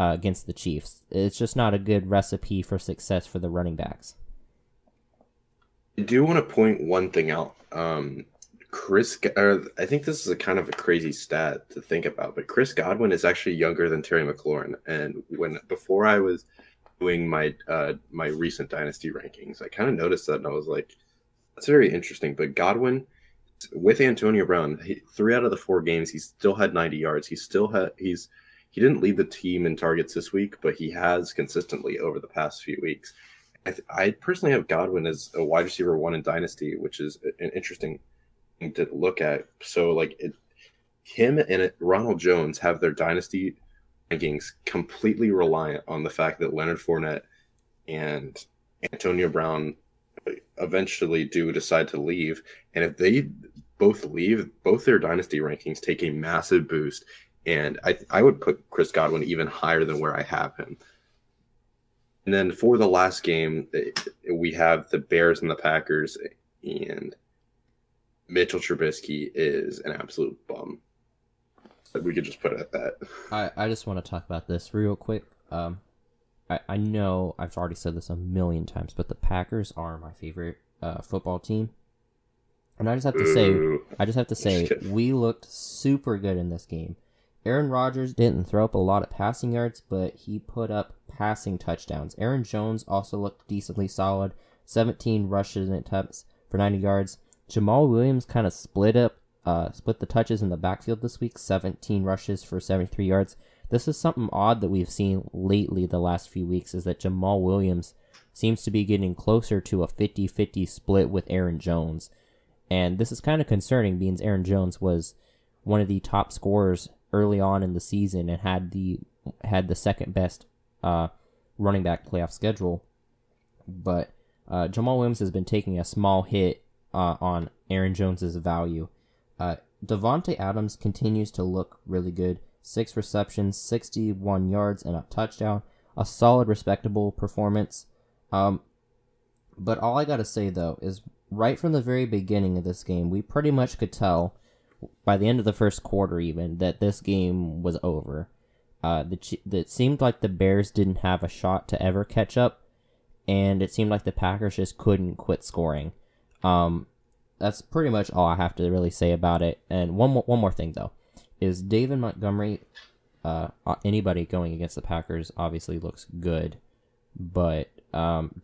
against the Chiefs. It's just not a good recipe for success for the running backs. I do want to point one thing out. I think this is a kind of a crazy stat to think about, but Chris Godwin is actually younger than Terry McLaurin, and before I was doing my recent dynasty rankings, I kind of noticed that, and I was like, that's very interesting. But Godwin, with Antonio Brown, 3 out of the 4 games, he still had 90 yards. He didn't lead the team in targets this week, but he has consistently over the past few weeks. I personally have Godwin as a wide receiver 1 in dynasty, which is an interesting thing to look at. So like him and Ronald Jones have their dynasty rankings completely reliant on the fact that Leonard Fournette and Antonio Brown eventually do decide to leave. And if they both leave, both their dynasty rankings take a massive boost. And I would put Chris Godwin even higher than where I have him. And then for the last game, we have the Bears and the Packers, and Mitchell Trubisky is an absolute bum. We could just put it at that. I just want to talk about this real quick. I know I've already said this a million times, but the Packers are my favorite football team, and I just have to say, we looked super good in this game. Aaron Rodgers didn't throw up a lot of passing yards, but he put up passing touchdowns. Aaron Jones also looked decently solid, 17 rushes and attempts for 90 yards. Jamal Williams kind of split the touches in the backfield this week, 17 rushes for 73 yards. This is something odd that we've seen lately the last few weeks, is that Jamal Williams seems to be getting closer to a 50-50 split with Aaron Jones. And this is kind of concerning, being Aaron Jones was one of the top scorers early on in the season and had the second best running back playoff schedule. But Jamal Williams has been taking a small hit on Aaron Jones's value. Davante Adams continues to look really good. 6 receptions, 61 yards, and a touchdown. A solid, respectable performance. But all I gotta say, though, is right from the very beginning of this game, we pretty much could tell, by the end of the first quarter even, that this game was over. It seemed like the Bears didn't have a shot to ever catch up, and it seemed like the Packers just couldn't quit scoring. That's pretty much all I have to really say about it. And one more thing, though, is David Montgomery. Anybody going against the Packers obviously looks good, but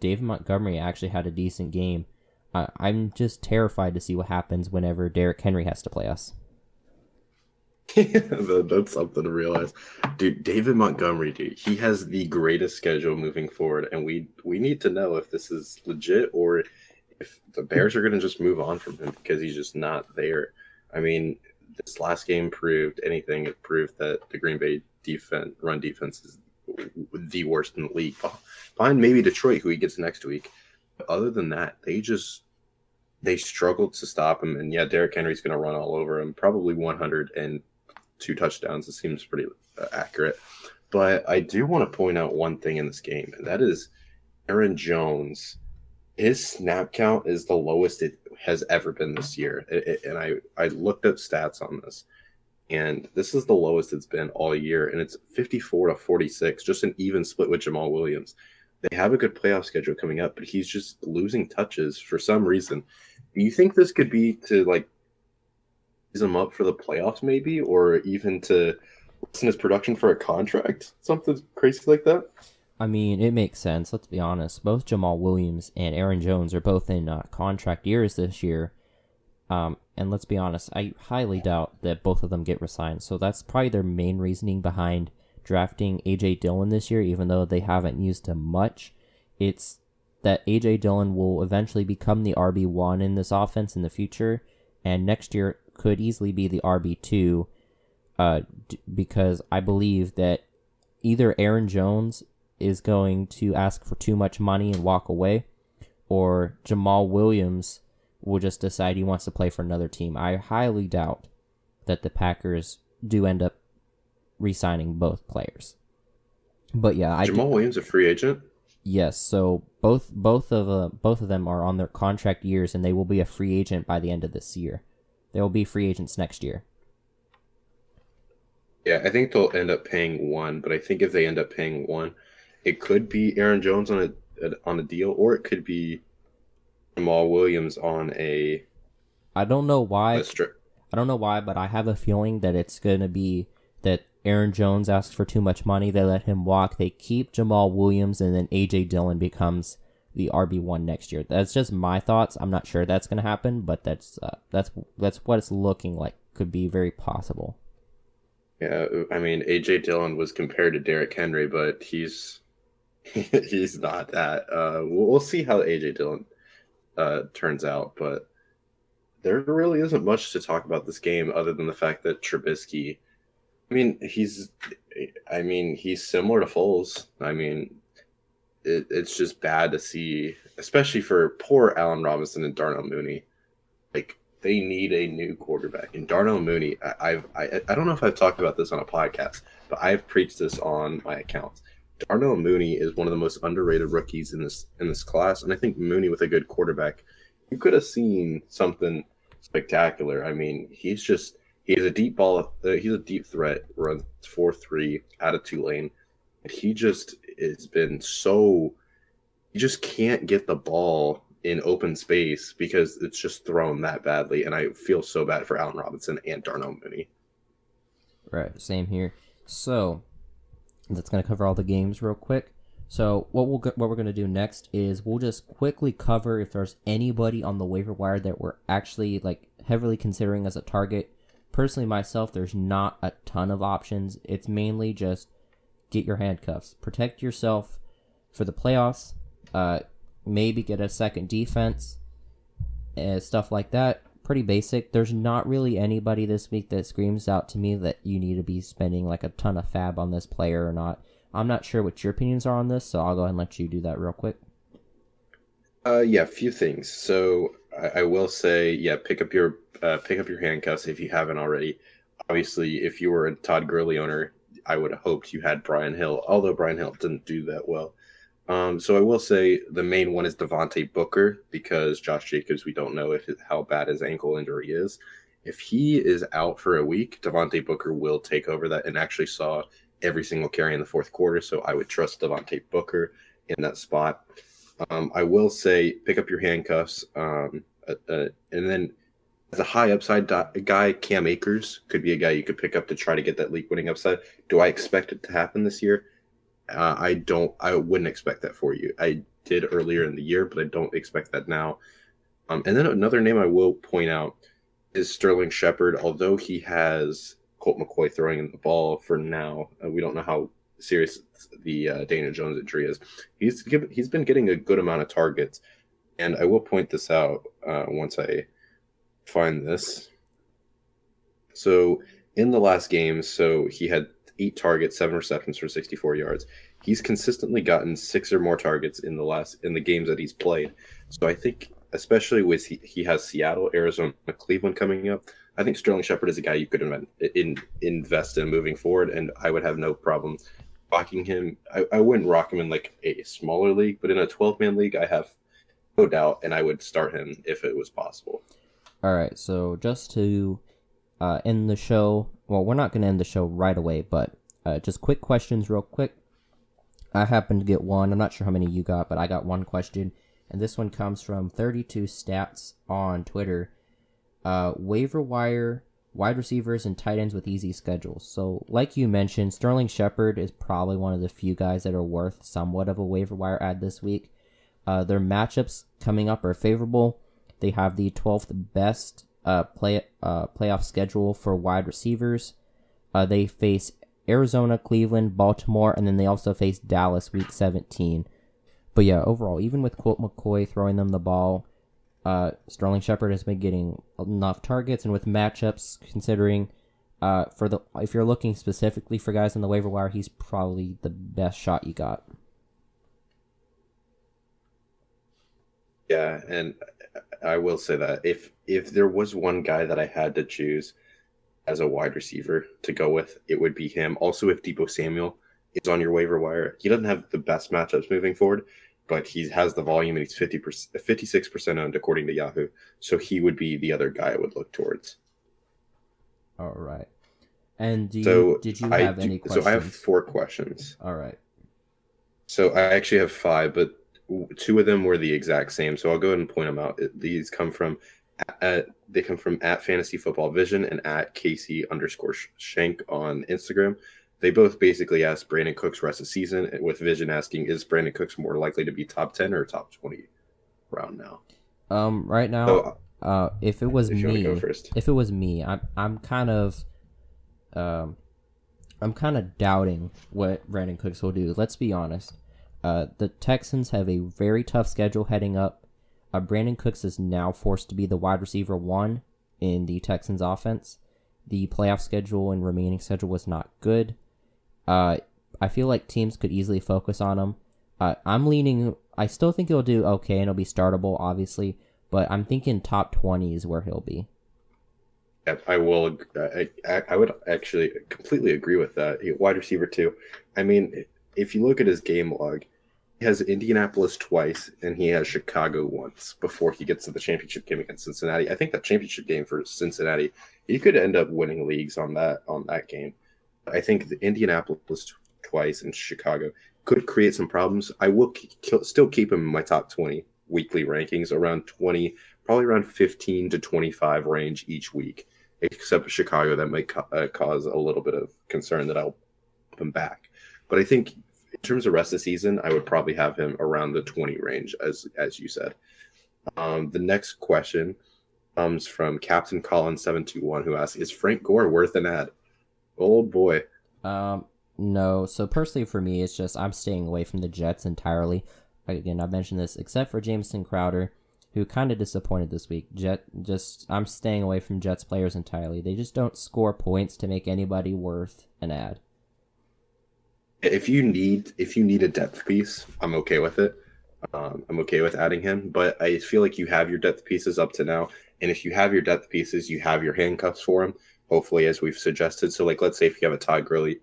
David Montgomery actually had a decent game. I'm just terrified to see what happens whenever Derrick Henry has to play us. That's something to realize. Dude, David Montgomery, dude, he has the greatest schedule moving forward, and we need to know if this is legit or if the Bears are going to just move on from him because he's just not there. I mean, this last game proved anything. It proved that the Green Bay run defense is the worst in the league. Fine, maybe Detroit, who he gets next week. But other than that, they struggled to stop him. And yeah, Derrick Henry's going to run all over him, probably 102 touchdowns. It seems pretty accurate. But I do want to point out one thing in this game, and that is Aaron Jones. His snap count is the lowest it has ever been this year. And I looked up stats on this, and this is the lowest it's been all year, and it's 54-46, just an even split with Jamal Williams. They have a good playoff schedule coming up, but he's just losing touches for some reason. Do you think this could be to, like, ease him up for the playoffs maybe, or even to lessen his production for a contract? Something crazy like that? I mean, it makes sense. Let's be honest. Both Jamal Williams and Aaron Jones are both in contract years this year. And let's be honest, I highly doubt that both of them get re-signed. So that's probably their main reasoning behind drafting A.J. Dillon this year, even though they haven't used him much. It's that A.J. Dillon will eventually become the RB1 in this offense in the future, and next year could easily be the RB2 because I believe that either Aaron Jones is going to ask for too much money and walk away, or Jamal Williams will just decide he wants to play for another team. I highly doubt that the Packers do end up re-signing both players. But yeah, Jamal Williams a free agent? Yes, so both of them are on their contract years, and they will be a free agent by the end of this year. They will be free agents next year. Yeah, I think they'll end up paying one, but I think if they end up paying one, it could be Aaron Jones on a deal, or it could be Jamal Williams on a... I don't know why. I don't know why, but I have a feeling that it's going to be that Aaron Jones asks for too much money. They let him walk. They keep Jamal Williams, and then A.J. Dillon becomes the RB1 next year. That's just my thoughts. I'm not sure that's going to happen, but that's what it's looking like. Could be very possible. Yeah, I mean, A.J. Dillon was compared to Derrick Henry, but he's not that. We'll see how A.J. Dillon turns out, but there really isn't much to talk about this game other than the fact that Trubisky, he's similar to Foles. I mean, it's just bad to see, especially for poor Allen Robinson and Darnell Mooney. Like, they need a new quarterback. And Darnell Mooney, I don't know if I've talked about this on a podcast, but I've preached this on my accounts. Darnell Mooney is one of the most underrated rookies in this class, and I think Mooney with a good quarterback, you could have seen something spectacular. I mean, he's a deep threat, runs 4.3 out of Tulane, and he just can't get the ball in open space because it's just thrown that badly, and I feel so bad for Allen Robinson and Darnell Mooney. Right, same here. So that's going to cover all the games real quick. So what we're going to do next is we'll just quickly cover if there's anybody on the waiver wire that we're actually, like, heavily considering as a target. Personally, myself, there's not a ton of options. It's mainly just get your handcuffs. Protect yourself for the playoffs. Maybe get a second defense and stuff like that. Pretty basic. There's not really anybody this week that screams out to me that you need to be spending like a ton of fab on this player or not. I'm not sure what your opinions are on this, so I'll go ahead and let you do that real quick. Yeah, a few things. So I will say, yeah, pick up your handcuffs if you haven't already. Obviously, if you were a Todd Gurley owner, I would have hoped you had Brian Hill, although Brian Hill didn't do that well. So I will say the main one is Devontae Booker, because Josh Jacobs, we don't know how bad his ankle injury is. If he is out for a week, Devontae Booker will take over that, and actually saw every single carry in the fourth quarter. So I would trust Devontae Booker in that spot. I will say pick up your handcuffs. And then as a high upside guy, Cam Akers could be a guy you could pick up to try to get that league-winning upside. Do I expect it to happen this year? I don't. I wouldn't expect that for you. I did earlier in the year, but I don't expect that now. And then another name I will point out is Sterling Shepard. Although he has Colt McCoy throwing the ball for now. We don't know how serious the Daniel Jones injury is. He's been getting a good amount of targets, and I will point this out once I find this. So in the last game, so he had 8 targets, 7 receptions for 64 yards. He's consistently gotten 6 or more targets in the games that he's played. So I think, especially with he has Seattle, Arizona, Cleveland coming up, I think Sterling Shepard is a guy you could invest in moving forward, and I would have no problem rocking him. I wouldn't rock him in like a smaller league, but in a 12-man league, I have no doubt, and I would start him if it was possible. All right, so just to end the show, well, we're not going to end the show right away, but just quick questions real quick. I happened to get one. I'm not sure how many you got, but I got one question, and this one comes from 32 Stats on Twitter. Waiver wire wide receivers and tight ends with easy schedules. So like you mentioned, Sterling Shepard is probably one of the few guys that are worth somewhat of a waiver wire ad this week. Their matchups coming up are favorable. They have the 12th best playoff schedule for wide receivers. They face Arizona, Cleveland, Baltimore, and then they also face Dallas week 17. But yeah, overall, even with Colt McCoy throwing them the ball, Sterling Shepard has been getting enough targets, and with matchups, considering if you're looking specifically for guys on the waiver wire, he's probably the best shot you got. Yeah, and I will say that if there was one guy that I had to choose as a wide receiver to go with, it would be him. Also, if Deebo Samuel is on your waiver wire, he doesn't have the best matchups moving forward, but he has the volume, and he's 56% owned according to Yahoo. So he would be the other guy I would look towards. All right. And did you have any questions? So I have 4 questions. All right. So I actually have 5, but 2 of them were the exact same. So I'll go ahead and point them out. These come from at Fantasy Football Vision and at Casey_Shank on Instagram. They both basically asked Brandon Cooks rest of season, with Vision asking, is Brandon Cooks more likely to be top 10 or top 20 round now? Right now, so, if it was me, I'm kind of doubting what Brandon Cooks will do. Let's be honest. The Texans have a very tough schedule heading up. Brandon Cooks is now forced to be the wide receiver 1 in the Texans offense. The playoff schedule and remaining schedule was not good. I feel like teams could easily focus on him. I still think he'll do okay, and he'll be startable, obviously, but I'm thinking top 20 is where he'll be. Yeah, I would actually completely agree with that. Wide receiver 2. I mean, if you look at his game log, he has Indianapolis twice, and he has Chicago once before he gets to the championship game against Cincinnati. I think that championship game for Cincinnati, he could end up winning leagues on that game. I think the Indianapolis twice and Chicago could create some problems. I will still keep him in my top 20 weekly rankings, around 20, probably around 15 to 25 range each week, except Chicago. That might cause a little bit of concern that I'll put him back. But I think in terms of rest of the season, I would probably have him around the 20 range, as you said. The next question comes from Captain Colin721, who asks, is Frank Gore worth an ad? Old boy. No. So personally for me, it's just I'm staying away from the Jets entirely. Again, I've mentioned this, except for Jameson Crowder, who kind of disappointed this week. I'm staying away from Jets players entirely. They just don't score points to make anybody worth an ad. If you need a depth piece, I'm okay with it. I'm okay with adding him, but I feel like you have your depth pieces up to now, and if you have your depth pieces, you have your handcuffs for him, hopefully, as we've suggested. So, like, let's say if you have a Todd Gurley,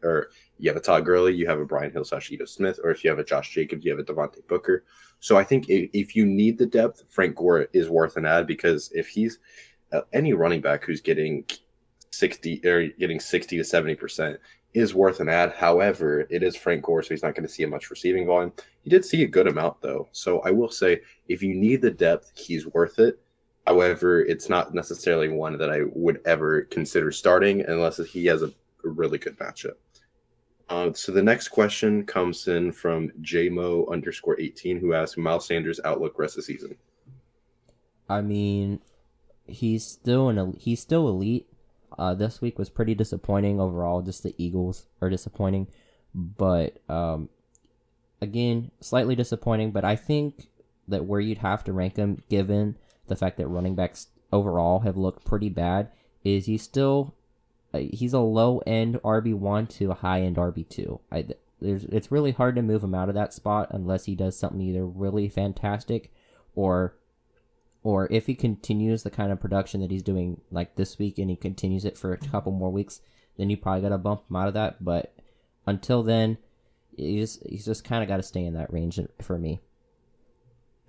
you have a Brian Hill / Ito Smith, or if you have a Josh Jacobs, you have a Devontae Booker. So I think if you need the depth, Frank Gore is worth an ad, because if he's any running back who's getting 60 to 70%, is worth an ad. However, it is Frank Gore, so he's not going to see much receiving volume. He did see a good amount, though. So I will say, if you need the depth, he's worth it. However, it's not necessarily one that I would ever consider starting unless he has a really good matchup. So the next question comes in from JMO_18, who asks, Miles Sanders outlook rest of the season. I mean, he's still elite. This week was pretty disappointing overall. Just the Eagles are disappointing. But, again, slightly disappointing. But I think that where you'd have to rank them, given the fact that running backs overall have looked pretty bad, is he's still... he's a low-end RB1 to a high-end RB2. It's really hard to move him out of that spot unless he does something either really fantastic or if he continues the kind of production that he's doing like this week and he continues it for a couple more weeks, then you probably got to bump him out of that. But until then, he's just kind of got to stay in that range for me.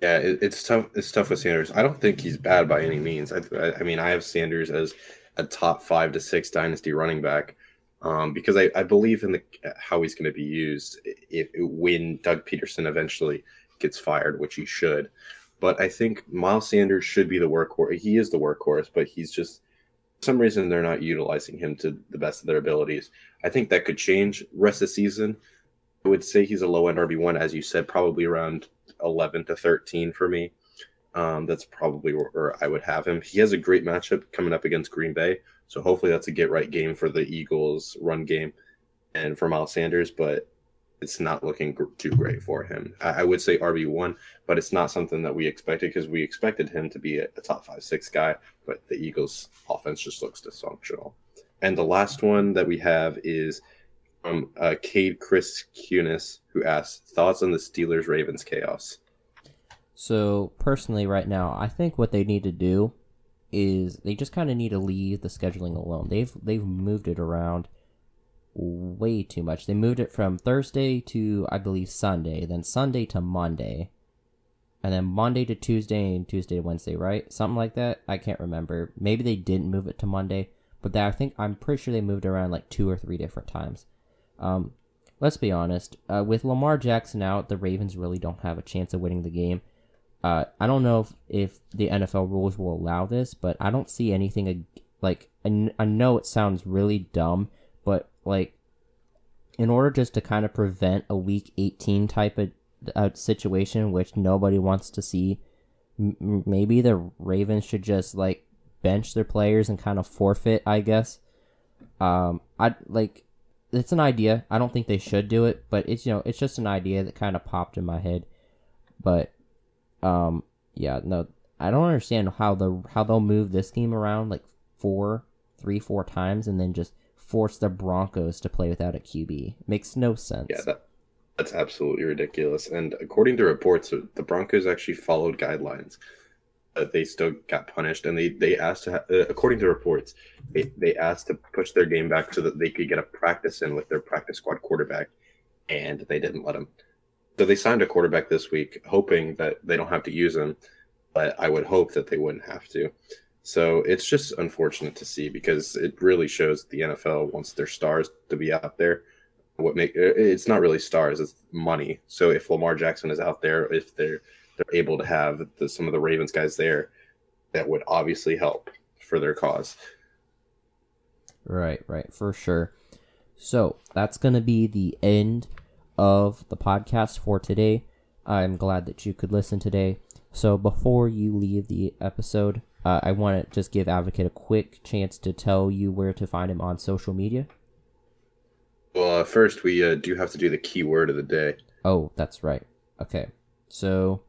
Yeah, it's tough. It's tough with Sanders. I don't think he's bad by any means. I mean, I have Sanders as a top 5 to 6 dynasty running back because I believe in how he's going to be used when Doug Peterson eventually gets fired, which he should. But I think Miles Sanders should be the workhorse. He is the workhorse, but he's just, for some reason, they're not utilizing him to the best of their abilities. I think that could change rest of the season. I would say he's a low-end RB1, as you said, probably around 11 to 13 for me. That's probably where I would have him. He has a great matchup coming up against Green Bay, so hopefully that's a get-right game for the Eagles run game and for Miles Sanders, but it's not looking too great for him. I would say RB1, but it's not something that we expected because we expected him to be a top 5-6 guy, but the Eagles' offense just looks dysfunctional. And the last one that we have is from Cade Chris Cunis, who asks, thoughts on the Steelers-Ravens chaos? So, personally, right now, I think what they need to do is they just kind of need to leave the scheduling alone. They've moved it around way too much. They moved it from Thursday to, I believe, Sunday, then Sunday to Monday, and then Monday to Tuesday and Tuesday to Wednesday, right? Something like that? I can't remember. Maybe they didn't move it to Monday, but I'm pretty sure they moved around like 2 or 3 different times. Let's be honest. With Lamar Jackson out, the Ravens really don't have a chance of winning the game. I don't know if the NFL rules will allow this, but I don't see anything like, I know it sounds really dumb, but like in order just to kind of prevent a week 18 type of situation, which nobody wants to see, maybe the Ravens should just like bench their players and kind of forfeit, I guess. It's an idea. I don't think they should do it, but it's just an idea that kind of popped in my head, but I don't understand how they'll move this game around like 4 times and then just force the Broncos to play without a QB. It makes no sense. Yeah, that's absolutely ridiculous. And according to reports, the Broncos actually followed guidelines. They still got punished, and they asked to according to reports, they asked to push their game back so that they could get a practice in with their practice squad quarterback, and they didn't let him. So they signed a quarterback this week, hoping that they don't have to use him, but I would hope that they wouldn't have to. So it's just unfortunate to see because it really shows the NFL wants their stars to be out there. It's not really stars, it's money. So if Lamar Jackson is out there, if they're able to have some of the Ravens guys there, that would obviously help for their cause. Right, for sure. So that's going to be the end of the podcast for today. I'm glad that you could listen today. So before you leave the episode, I want to just give Advocate a quick chance to tell you where to find him on social media. Well, first we do have to do the keyword of the day. Oh, that's right. Okay. So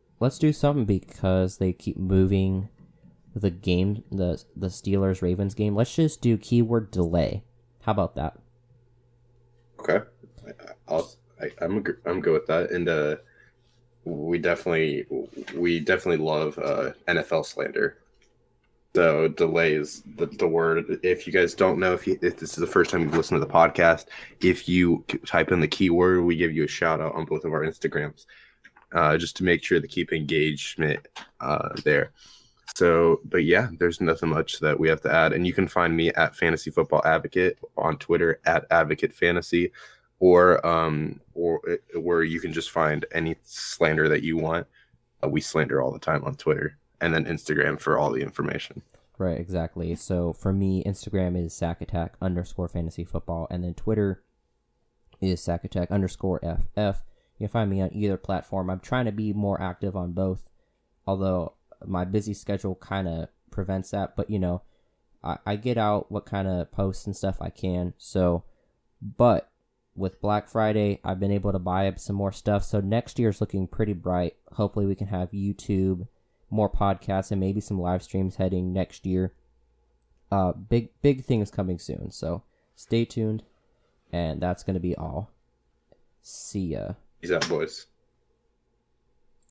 let's do something because they keep moving the game, the Steelers-Ravens game. Let's just do keyword delay. How about that? Okay, I'm good with that, and we definitely love NFL slander. So delay is the word. If you guys don't know, if this is the first time you've listened to the podcast, if you type in the keyword, we give you a shout out on both of our Instagrams, just to make sure to keep engagement there. So, but yeah, there's nothing much that we have to add. And you can find me at Fantasy Football Advocate on Twitter at Advocate Fantasy, or where you can just find any slander that you want. We slander all the time on Twitter and then Instagram for all the information. Right, exactly. So for me, Instagram is SackAttack_Fantasy Football, and then Twitter is SackAttack_FF. You can find me on either platform. I'm trying to be more active on both, although my busy schedule kind of prevents that, but I get out what kind of posts and stuff I can. So, but with Black Friday, I've been able to buy up some more stuff. So next year's looking pretty bright. Hopefully we can have YouTube, more podcasts, and maybe some live streams heading next year. Big things coming soon. So stay tuned. And that's going to be all. See ya. Peace out, boys.